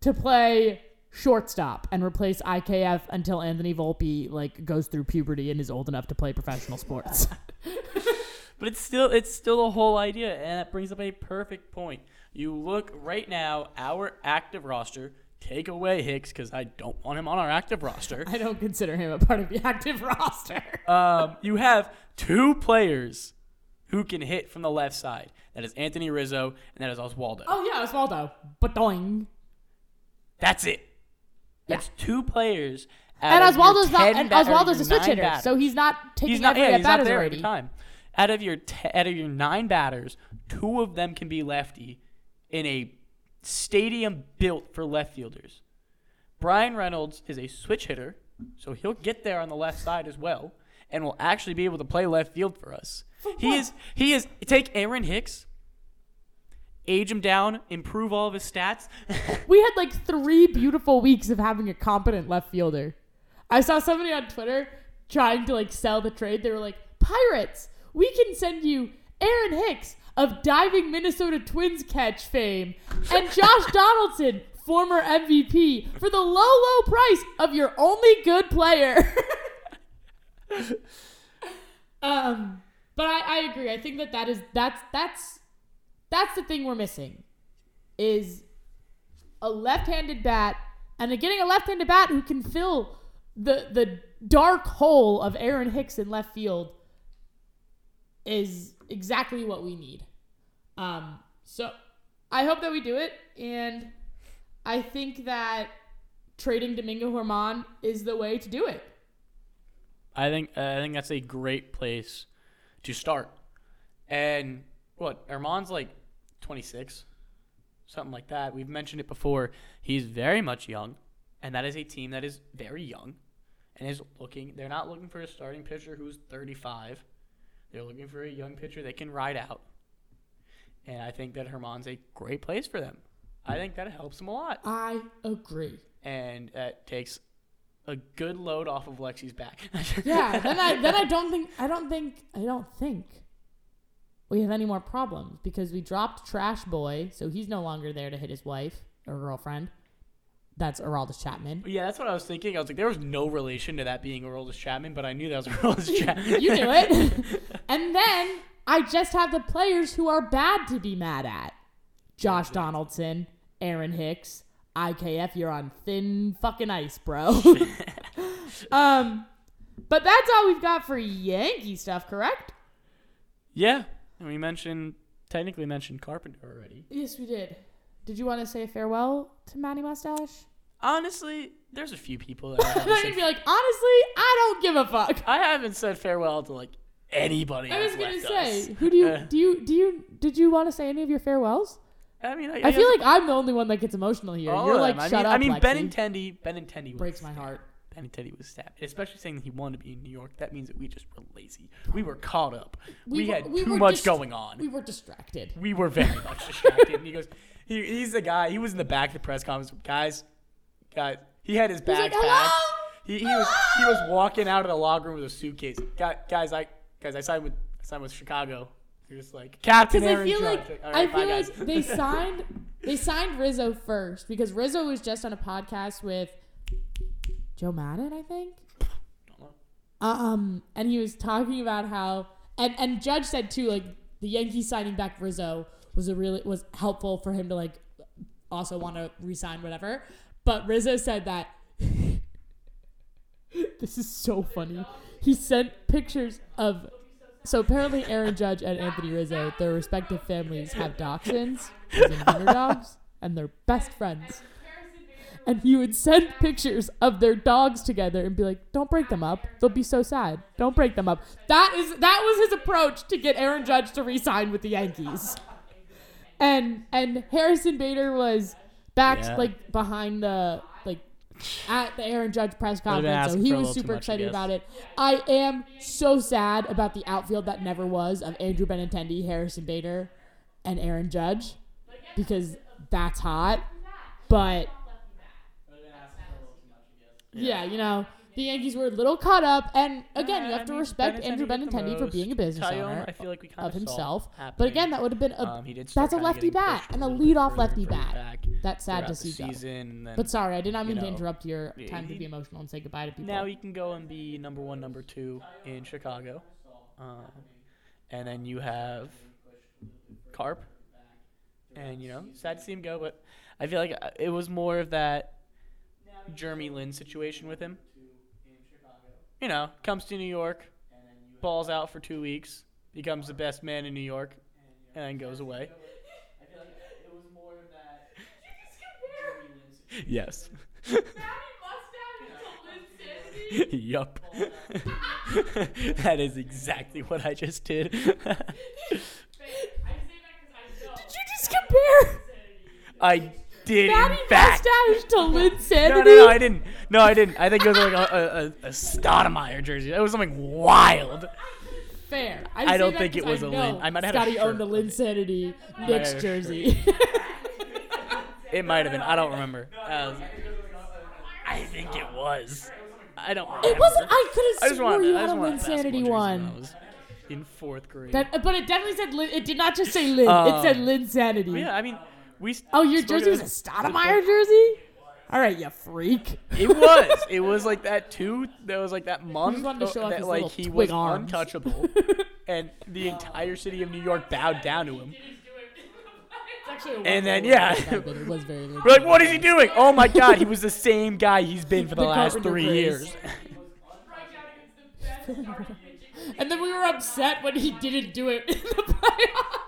to play shortstop and replace IKF until Anthony Volpe goes through puberty and is old enough to play professional sports. But it's still the whole idea, and that brings up a perfect point. You look right now, our active roster. Take away Hicks because I don't want him on our active roster. I don't consider him a part of the active roster. You have two players who can hit from the left side. That is Anthony Rizzo and that is Oswaldo. Oh, yeah, Oswaldo. Ba-doing. That's it. Yeah. That's two players. And Oswaldo's not. And Oswaldo's a switch hitter, batters. So he's not taking at batters every time. Out of your 9 batters, 2 of them can be lefty in a stadium built for left fielders. Brian Reynolds is a switch hitter, so he'll get there on the left side as well, and will actually be able to play left field for us. He is. Take Aaron Hicks, age him down, improve all of his stats. We had 3 beautiful weeks of having a competent left fielder. I saw somebody on Twitter trying to sell the trade. They were like, Pirates, we can send you Aaron Hicks of diving Minnesota Twins catch fame, and Josh Donaldson, former MVP, for the low, low price of your only good player. But I agree. I think that's the thing we're missing, is a left-handed bat, and getting a left-handed bat who can fill the dark hole of Aaron Hicks in left field is exactly what we need. So I hope that we do it, and I think that trading Domingo Germán is the way to do it. I think that's a great place to start. And what, Germán's like 26, something like that. We've mentioned it before. He's very much young, and that is a team that is very young and is looking. They're not looking for a starting pitcher who's 35. They're looking for a young pitcher they can ride out. And I think that Germán's a great place for them. I think that helps them a lot. I agree. And that takes a good load off of Lexi's back. Yeah, then I don't think we have any more problems because we dropped Trash Boy, so he's no longer there to hit his wife or girlfriend. That's Aroldis Chapman. Yeah, that's what I was thinking. I was like, there was no relation to that being Aroldis Chapman, but I knew that was Aroldis Chapman. You knew it. And then I just have the players who are bad to be mad at. Josh Donaldson, Aaron Hicks, IKF, you're on thin fucking ice, bro. But that's all we've got for Yankee stuff, correct? Yeah. And we technically mentioned Carpenter already. Yes, we did. Did you want to say farewell to Matty Mustache? Honestly, there's a few people that I haven't said. They're going to be like, honestly, I don't give a fuck. I haven't said farewell to, like, anybody. I was going to say, who did you want to say any of your farewells? I feel like I'm the only one that gets emotional here. You're like, shut up, Lexi. Benintendi breaks my heart. Benintendi was stabbed, especially saying that he wanted to be in New York. That means that we just were lazy. We were caught up. We had too much going on. We were distracted. We were very much distracted. And he goes, he's the guy. He was in the back of the press conference. Guys, he had his backpack. Like, hello? He was walking out of the locker room with a suitcase. Guys, I signed with Chicago. You're just like Captain Aaron Judge. I feel like they signed Rizzo first because Rizzo was just on a podcast with Joe Madden, I think. Don't know. And he was talking about how and Judge said too, like, the Yankees signing back Rizzo was helpful for him to, like, also want to re-sign whatever. But Rizzo said that this is so funny. He sent pictures of. So apparently Aaron Judge and Anthony Rizzo, their respective families have dachshunds, dogs, and they're best friends. And he would send pictures of their dogs together and be like, don't break them up. They'll be so sad. Don't break them up. That was his approach to get Aaron Judge to re-sign with the Yankees. And Harrison Bader was back, like, behind the, like, at the Aaron Judge press conference, so he was super excited about it. I am so sad about the outfield that never was of Andrew Benintendi, Harrison Bader, and Aaron Judge, because that's hot. But yeah, you know, the Yankees were a little caught up, and again, you have to respect Andrew Benintendi for being a business owner of himself. But again, that would have been a lefty bat, and a leadoff lefty bat. That's sad to see. But sorry, I did not mean to interrupt your time to be emotional and say goodbye to people. Now you can go and be number one, number two in Chicago, and then you have Carp, and, you know, sad to see him go. But I feel like it was more of that Jeremy Lin situation with him. You know, comes to New York, balls out for 2 weeks, becomes the best man in New York, and then goes away. I feel like it was more of that. Did you just compare? Yes. Matty Mustache to Lin Sandy? Yup. That is exactly what I just did. Did you just compare? I did, Matty Mustache to Lin Sandy? No, I didn't. I think it was like a Stoudemire jersey. It was something wild. Fair. I don't think it was a Lin. I might have Scotty owned a Lin Sanity Knicks jersey. It might have been. I don't remember. I think it was. I don't remember. It wasn't. I could have sworn you had a Lin Sanity one. In fourth grade. But it definitely said Lin. It did not just say Lin. It said Lin Sanity. Yeah, I mean, your jersey was a Stoudemire jersey? All right, you freak. It was. It was like that too. There was like that month that, like, he was untouchable, and the entire city of New York bowed down to him. And then it was very. We're like, what is he doing? Oh my God, he was the same guy he's been for the last 3 years. And then we were upset when he didn't do it in the playoffs.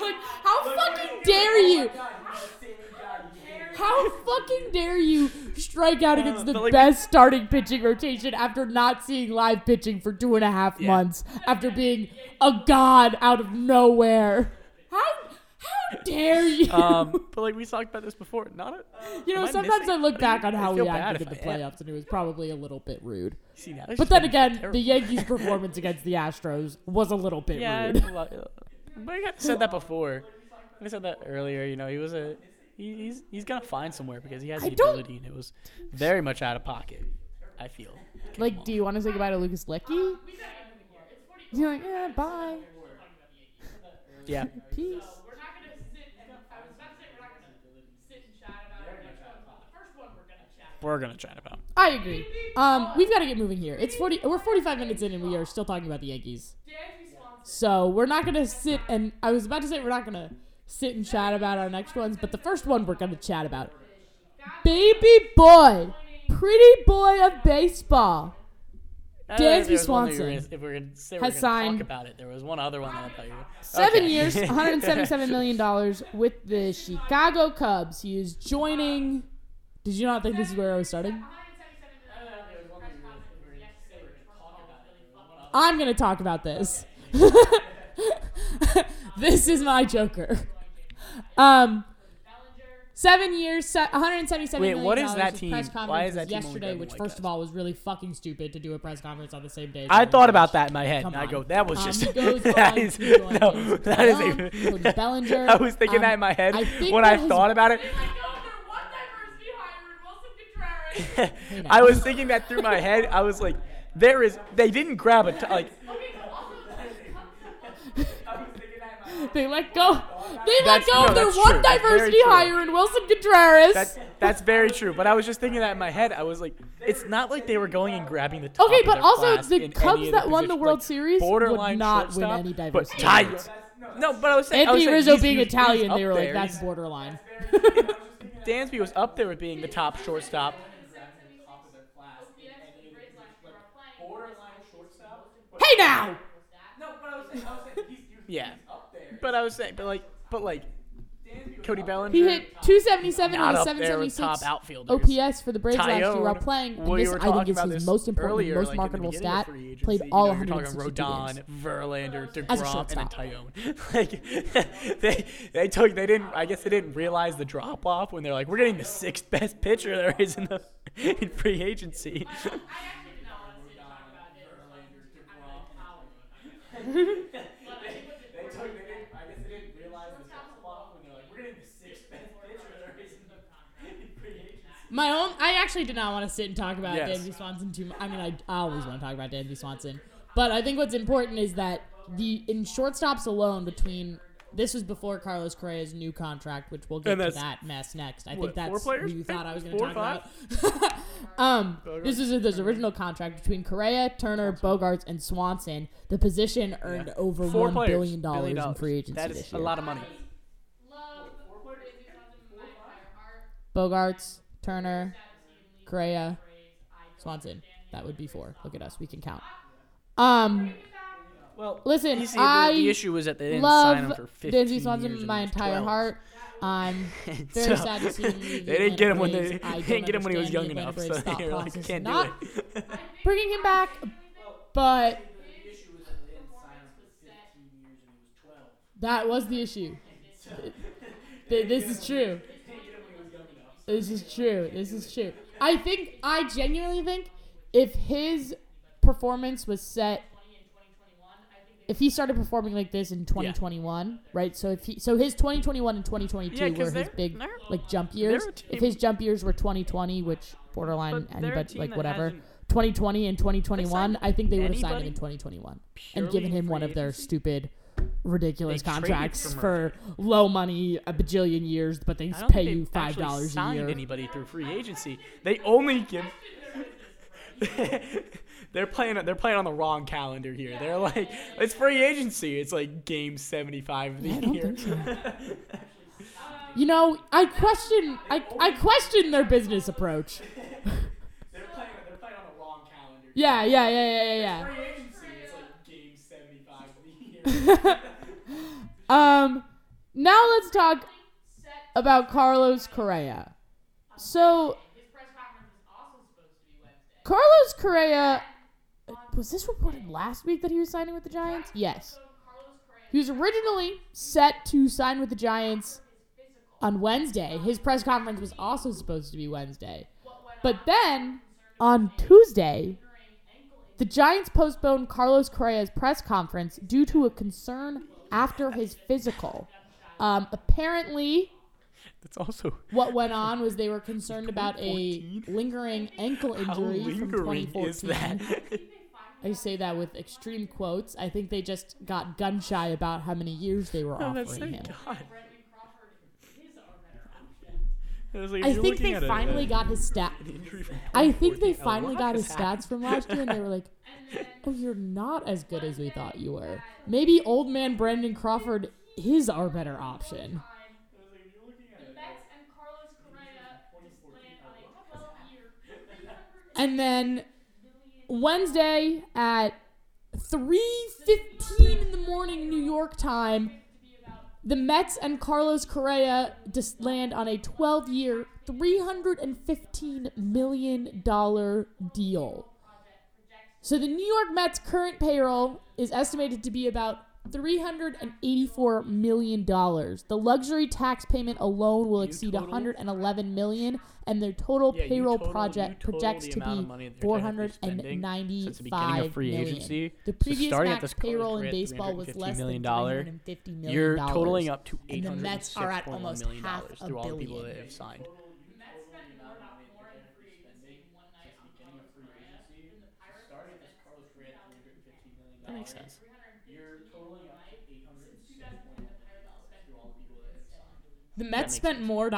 Like, how fucking dare you? How fucking dare you strike out against the best starting pitching rotation after not seeing live pitching for 2.5 months, after being a god out of nowhere? How dare you? But we talked about this before. Sometimes I look back on how we acted in the playoffs, and it was probably a little bit rude. But then again, the Yankees' performance against the Astros was a little bit rude. But I said that before. I said that earlier. He's gonna find somewhere because he has the ability, and it was very much out of pocket, I feel. Do you want to say goodbye to Lucas Lackey? You're like, yeah, bye. Yeah. Peace. We're gonna chat about. I agree. We've got to get moving here. We're 45 minutes in, and we are still talking about the Yankees. So we're not gonna sit and I was about to say we're not gonna sit and chat about our next ones, but the first one we're gonna chat about, baby boy, pretty boy of baseball, Dansby Swanson has signed. Talk about it. There was one other one that I thought you were. 7 years, $177 million with the Chicago Cubs. He is joining. Did you not think this is where I was starting? I'm going to talk about this. This is my Joker. 7 years, $177 million. Wait, what is that team? Why is that team yesterday, which, first of all, was really fucking stupid to do a press conference on the same day. I thought about that in my head, and I go, that was just... Bellinger. I was thinking that in my head when I thought about it. I was thinking that through my head. I was like, there is... They didn't grab a... They let go. They let go of their diversity hire in Wilson Contreras. That's very true. But I was just thinking that in my head. I was like, it's not like they were going and grabbing the top. Okay, but also the Cubs that won the World Series would not win any diversity. But I was saying, Anthony Rizzo being Italian, they were like, that's borderline. Dansby was up there with being the top shortstop. Hey now. No, but I was saying but Cody Bellinger. He hit 277 and 776 OPS for the Braves last year while playing. And this, I think, is his most important, most marketable stat. Played all 162 games. Rodon, Verlander, DeGrom, and Tyone. They didn't realize the drop off when they're like, we're getting the sixth best pitcher there is in free agency. I actually did not want to sit and talk about Dansby Swanson too much. I mean, I always want to talk about Dansby Swanson. But I think what's important is that in shortstops alone between... This was before Carlos Correa's new contract, which we'll get to that mess next. I think that's what you thought I was going to talk about. This is his original contract between Correa, Turner, Bogarts, and Swanson. The position earned over $1 billion in free agency this year. That is a lot of money. Bogarts, Turner, Correa, Swanson. That would be 4. Look at us. We can count. Listen, the issue was that they didn't sign him for 15 years. Dansby Swanson with my entire heart. I'm very sad to see him. They didn't get him when he was young enough. So they're like, can't do it. Bringing him back, but that was the issue. This is true. This is true. I genuinely think if his performance was set, if he started performing like this in 2021, right? So so his 2021 and 2022 were his big jump years. If his jump years were 2020, which borderline anybody whatever, 2020 and 2021, I think they would have signed him in 2021 and given him one of their stupid, ridiculous contracts for low money a bajillion years, but they pay you $5 a year. Anybody through free agency, they only give. They're playing on the wrong calendar here. Yeah. They're like, it's free agency. It's like game 75 of the year. So. I question their business approach. They're playing on the wrong calendar. Yeah. It's free agency. It's like game 75 of the year. Now let's talk about Carlos Correa. So his press conference is also supposed to be Wednesday. Carlos Correa, was this reported last week that he was signing with the Giants? Yes. He was originally set to sign with the Giants on Wednesday. His press conference was also supposed to be Wednesday. But then, on Tuesday, the Giants postponed Carlos Correa's press conference due to a concern after his physical. Apparently, that's also what went on was they were concerned about a lingering ankle injury from 2014. Is that? I say that with extreme quotes. I think they just got gun shy about how many years they were offering him. God. I think they finally got his stats. I think they finally got his stats from last year, and they were like, "Oh, you're not as good as we thought you were. Maybe old man Brandon Crawford is our better option." And then Wednesday at 3:15 in the morning, New York time, the Mets and Carlos Correa just land on a 12-year, $315 million deal. So the New York Mets' current payroll is estimated to be about $384 million. The luxury tax payment alone will exceed $111 million, and their total payroll projects to be $495 million. The previous max payroll in baseball was less than $350 million. You're totaling up to $806.1 million. And the Mets are at almost half a billion. All the people that have signed. That makes sense. The Mets spent more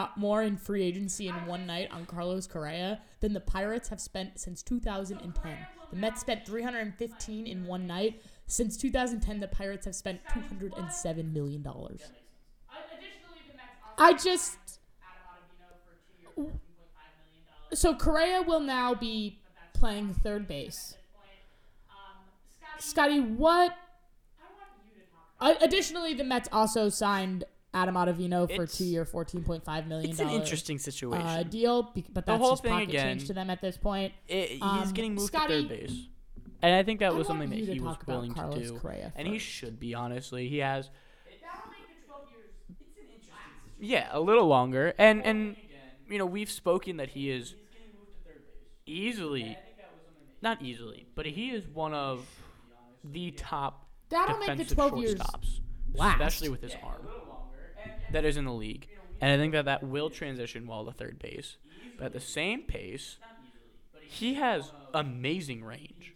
in free agency in one night on Carlos Correa than the Pirates have spent since 2010. The Mets spent $315 in one night. Since 2010, the Pirates have spent $207 million. I just... So Correa will now be playing third base. Scotty, what... Additionally, the Mets also signed... Adam Ottavino for 2 year, $14.5 million. It's an interesting situation. Deal, but that's just pocket change to them at this point. He's getting moved to third base, and I think that was something that he was willing to do, and he should be. Honestly, he has. That'll make the 12 years. It's an interesting situation. Yeah, a little longer, and you know we've spoken that he is easily, not easily, but he is one of the top defensive shortstops, especially with his arm. That is in the league, and I think that will transition well to third base. But at the same pace, he has amazing range,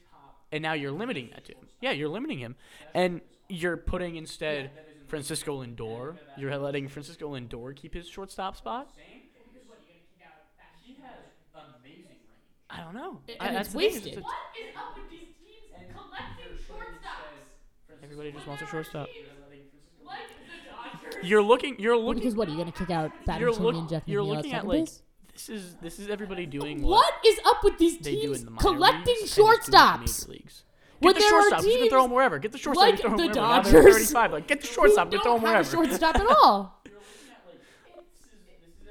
and now you're limiting that to him. Yeah, you're limiting him, and you're putting instead Francisco Lindor. You're letting Francisco Lindor keep his shortstop spot. I don't know. And it's wasted. What is up with these teams collecting shortstops? Everybody just wants a shortstop. You're looking. Because what are you gonna kick out? This is everybody doing. What is up with these teams collecting shortstops? Get the shortstop. You can throw them wherever. Get the shortstop. Like the Dodgers. Like get the shortstop. Get throw them wherever. Don't have a shortstop at all. I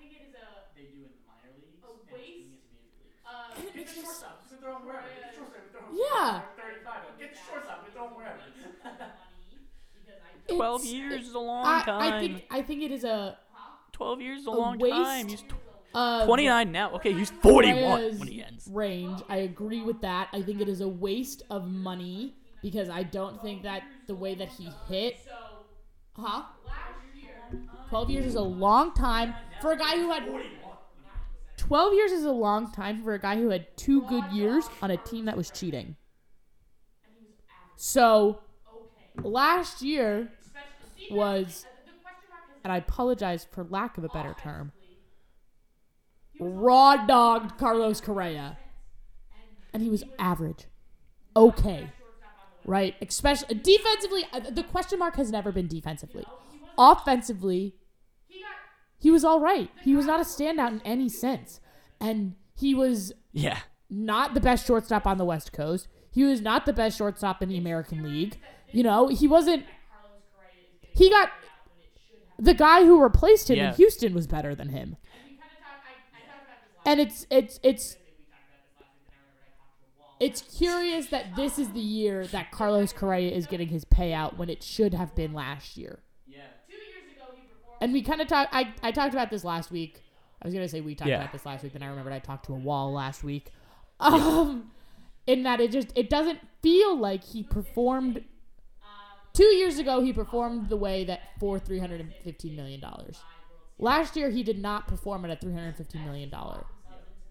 think it is a. They do in the minor leagues. A waste. Get the shortstop. You can throw them wherever. Get the shortstop. Throw them wherever. Yeah. 35. Get the shortstop. Throw them wherever. 12 years is a long time. I think it is a... 12 years is a long time. He's 29 now. Okay, he's 41 when he ends. Range. I agree with that. I think it is a waste of money because I don't think that the way that he hit... 12 years is a long time for a guy who had... 12 years is a long time for a guy who had 2 good years on a team that was cheating. So... Last year was, and I apologize for lack of a better term, raw-dogged Carlos Correa. And he was average. Okay. Right? Especially defensively, the question mark has never been defensively. Offensively, he was all right. He was not a standout in any sense. And he was not the best shortstop on the West Coast. He was not the best shortstop in the American League. You know, he wasn't... He got... The guy who replaced him in Houston was better than him. And it's curious that this is the year that Carlos Correa is getting his payout when it should have been last year. Yeah. 2 years ago, he performed. And we kind of talked. I talked about this last week. I was gonna say we talked about this last week, then I remembered I talked to a wall last week. In that it doesn't feel like he performed. 2 years ago, he performed the way that for $315 million. Last year, he did not perform at a $315 million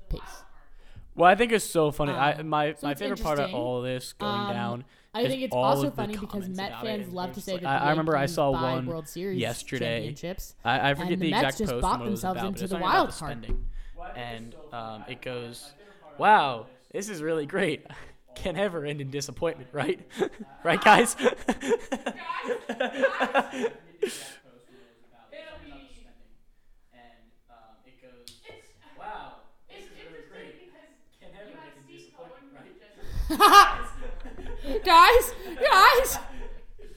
pace. Well, I think it's so funny. My favorite part of all of this going down. I think it's also funny because Met fans love to say that I remember I saw one World Series yesterday. I forget the exact post. The Mets just bought themselves into the wild card. And it goes, wow, this is really great. Can ever end in disappointment, right? Right, guys? Guys,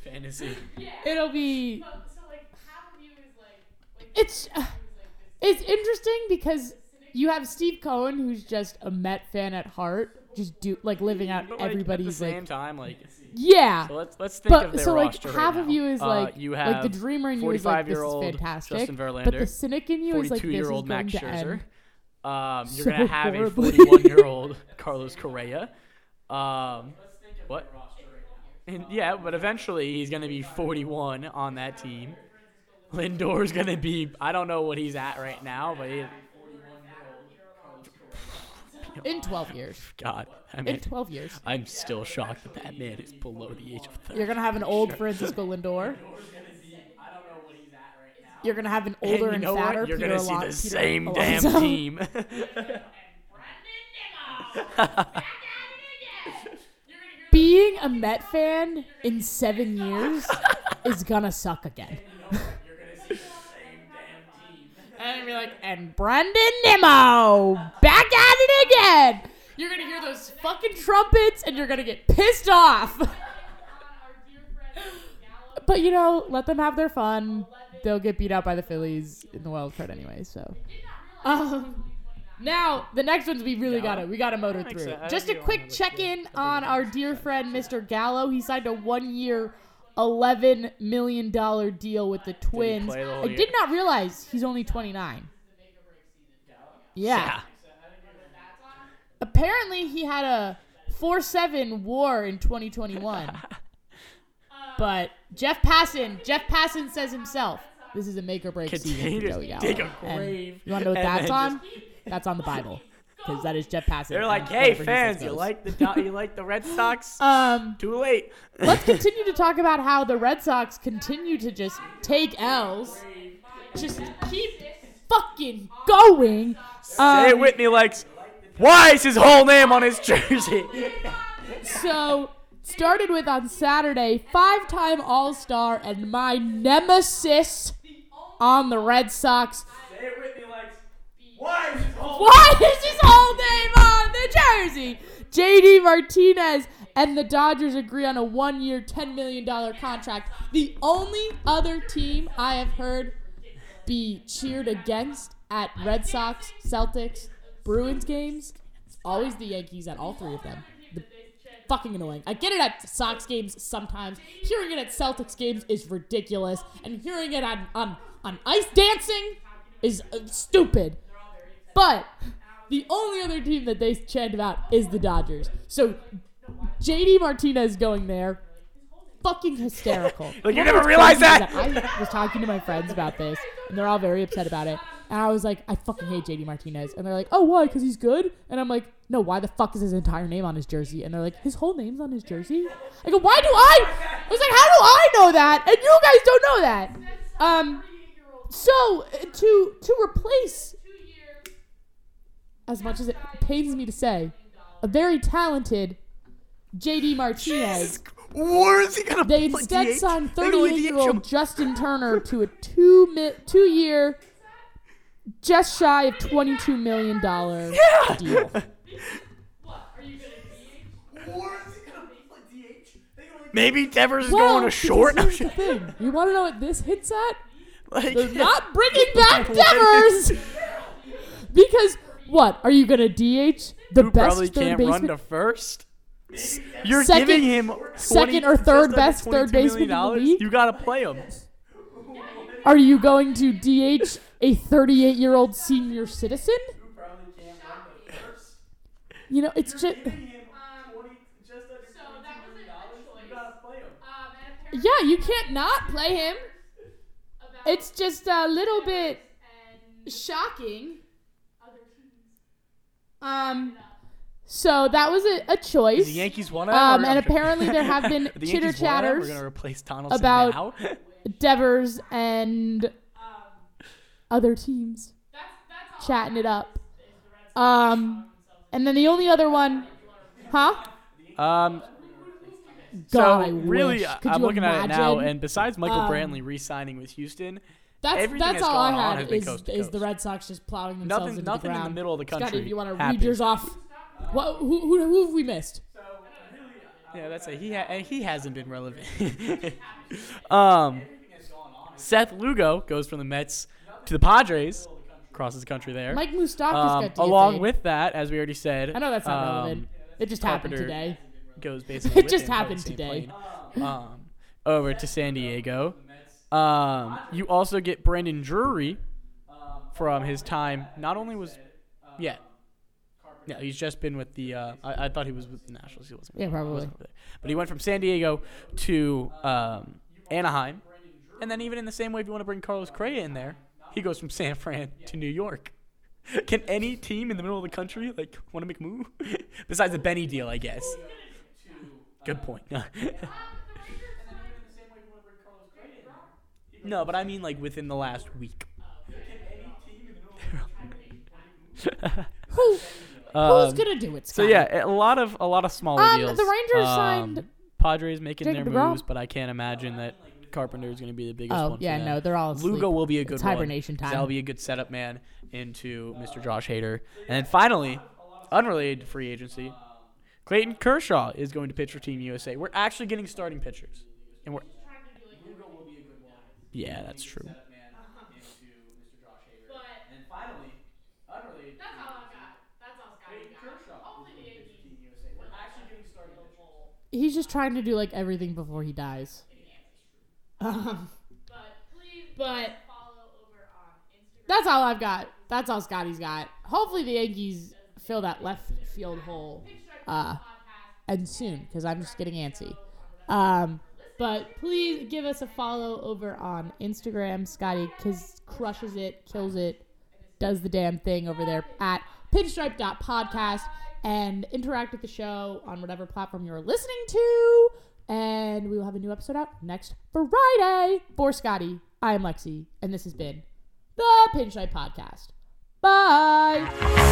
fantasy. It'll be. It's interesting because you have Steve Cohen, who's just a Met fan at heart, just living out everybody's at the same time. So let's think of their roster half right now. Of you is you have the dreamer in you is like this is fantastic, Justin Verlander, but the cynic in you is like this is going Max to Scherzer. End. You're so gonna have horribly. A 41-year-old Carlos Correa. What? And, but eventually he's going to be 41 on that team. Lindor's going to be, I don't know what he's at right now, but he. In 12 years. God. I mean, in 12 years. I'm still shocked that that man is below the age of 30. You're going to have an old Francisco Lindor. You're going to have an older and fatter Peter. You're going to see the same damn team. Being a Met fan in 7 years is gonna suck again. And you're like, and Brendan Nimmo back at it again. You're gonna hear those fucking trumpets, and you're gonna get pissed off. But let them have their fun. They'll get beat out by the Phillies in the wild card anyway. So. Now, the next ones we gotta motor through. Just a quick check-in on our dear friend, Mr. Gallo. He signed a one-year, $11 million deal with the Twins. I did not realize he's only 29. Yeah. Apparently, he had a 4.7 WAR in 2021. But Jeff Passan says himself, this is a make-or-break season for Joey Gallo. Dig a grave. You want to know what that's on? That's on the Bible, because that is Jeff Passan. They're like, hey, fans, you like the Red Sox? Too late. Let's continue to talk about how the Red Sox continue to just take L's. Just keep fucking going. Say it with me, Lex. Why is his whole name on his jersey? So, started with on Saturday, five-time All-Star and my nemesis on the Red Sox. Say it with me, Lex. Why is his whole name on the jersey? JD Martinez and the Dodgers agree on a one-year, $10 million contract. The only other team I have heard be cheered against at Red Sox, Celtics, Bruins games, it's always the Yankees at all three of them. Fucking annoying. I get it at Sox games sometimes. Hearing it at Celtics games is ridiculous. And hearing it on ice dancing is stupid. But the only other team that they chant about is the Dodgers. So JD Martinez going there, fucking hysterical. Like, you never realized that? I was talking to my friends about this, and they're all very upset about it. And I was like, I fucking hate JD Martinez. And they're like, oh, why? Because he's good? And I'm like, no, why the fuck is his entire name on his jersey? And they're like, his whole name's on his jersey? I go, why do I? I was like, how do I know that? And you guys don't know that. So to replace, as much as it pains me to say, a very talented JD Martinez. Where is he going to play? They instead signed 38-year-old Justin Turner to a two-year, just shy of $22 million deal. Maybe Devers is going to short. Here's the thing. You want to know what this hits at? They're not bringing back Devers because What? Are you going to DH the who best third baseman? Who probably can't run to first? You're second, giving him 20, second or third best third baseman in the league? You got to play him. Are you going to DH a 38-year-old senior citizen? Who probably can't run to first? You know, it's just... Yeah, you can't not play him. It's just a little bit shocking. So that was a choice. The Yankees won out. And apparently there have been chitter chatters about Devers and other teams chatting it up. And then the only other one, huh? God, so really, I'm looking at it now, and besides Michael Brantley re-signing with Houston, that's all I had is the Red Sox just plowing themselves into the ground. Nothing in the middle of the country. Scotty, if you want to read yours off, what, who have we missed? Yeah, that's it. He hasn't been relevant. Seth Lugo goes from the Mets to the Padres, crosses the country there. Mike Moustakas got DFA'd. Along with that, as we already said, I know that's not relevant. It just happened today. Goes basically. It just happened today. Over to San Diego. You also get Brandon Drury from his time. Not only was, yeah, no, he's just been with the. I thought he was with the Nationals. He wasn't. Yeah, probably. Wasn't over there. But he went from San Diego to Anaheim, and then even in the same way, if you want to bring Carlos Correa in there, he goes from San Fran to New York. Can any team in the middle of the country like want to make a move? Besides the Benny deal, I guess. Good point. No, but I mean like within the last week. Who's gonna do it? Scott? So yeah, a lot of smaller deals. The Rangers signed Padres making their moves, but I can't imagine that Carpenter is gonna be the biggest one. Oh yeah, no, they're all asleep. Lugo will be a good one. Hibernation time. That'll be a good setup man into Mr. Josh Hader, and then finally, unrelated to free agency. Clayton Kershaw is going to pitch for Team USA. We're actually getting starting pitchers. And we're yeah, that's true. He's just trying to do like everything before he dies. But that's all I've got. That's all Scotty's got. Hopefully the Yankees fill that left field hole. And soon, because I'm just getting antsy. But please give us a follow over on Instagram. Scotty crushes it, kills it, does the damn thing over there at pinstripe.podcast, and interact with the show on whatever platform you're listening to. And we will have a new episode out next Friday. For Scotty, I am Lexi, and this has been the Pinstripe Podcast. Bye!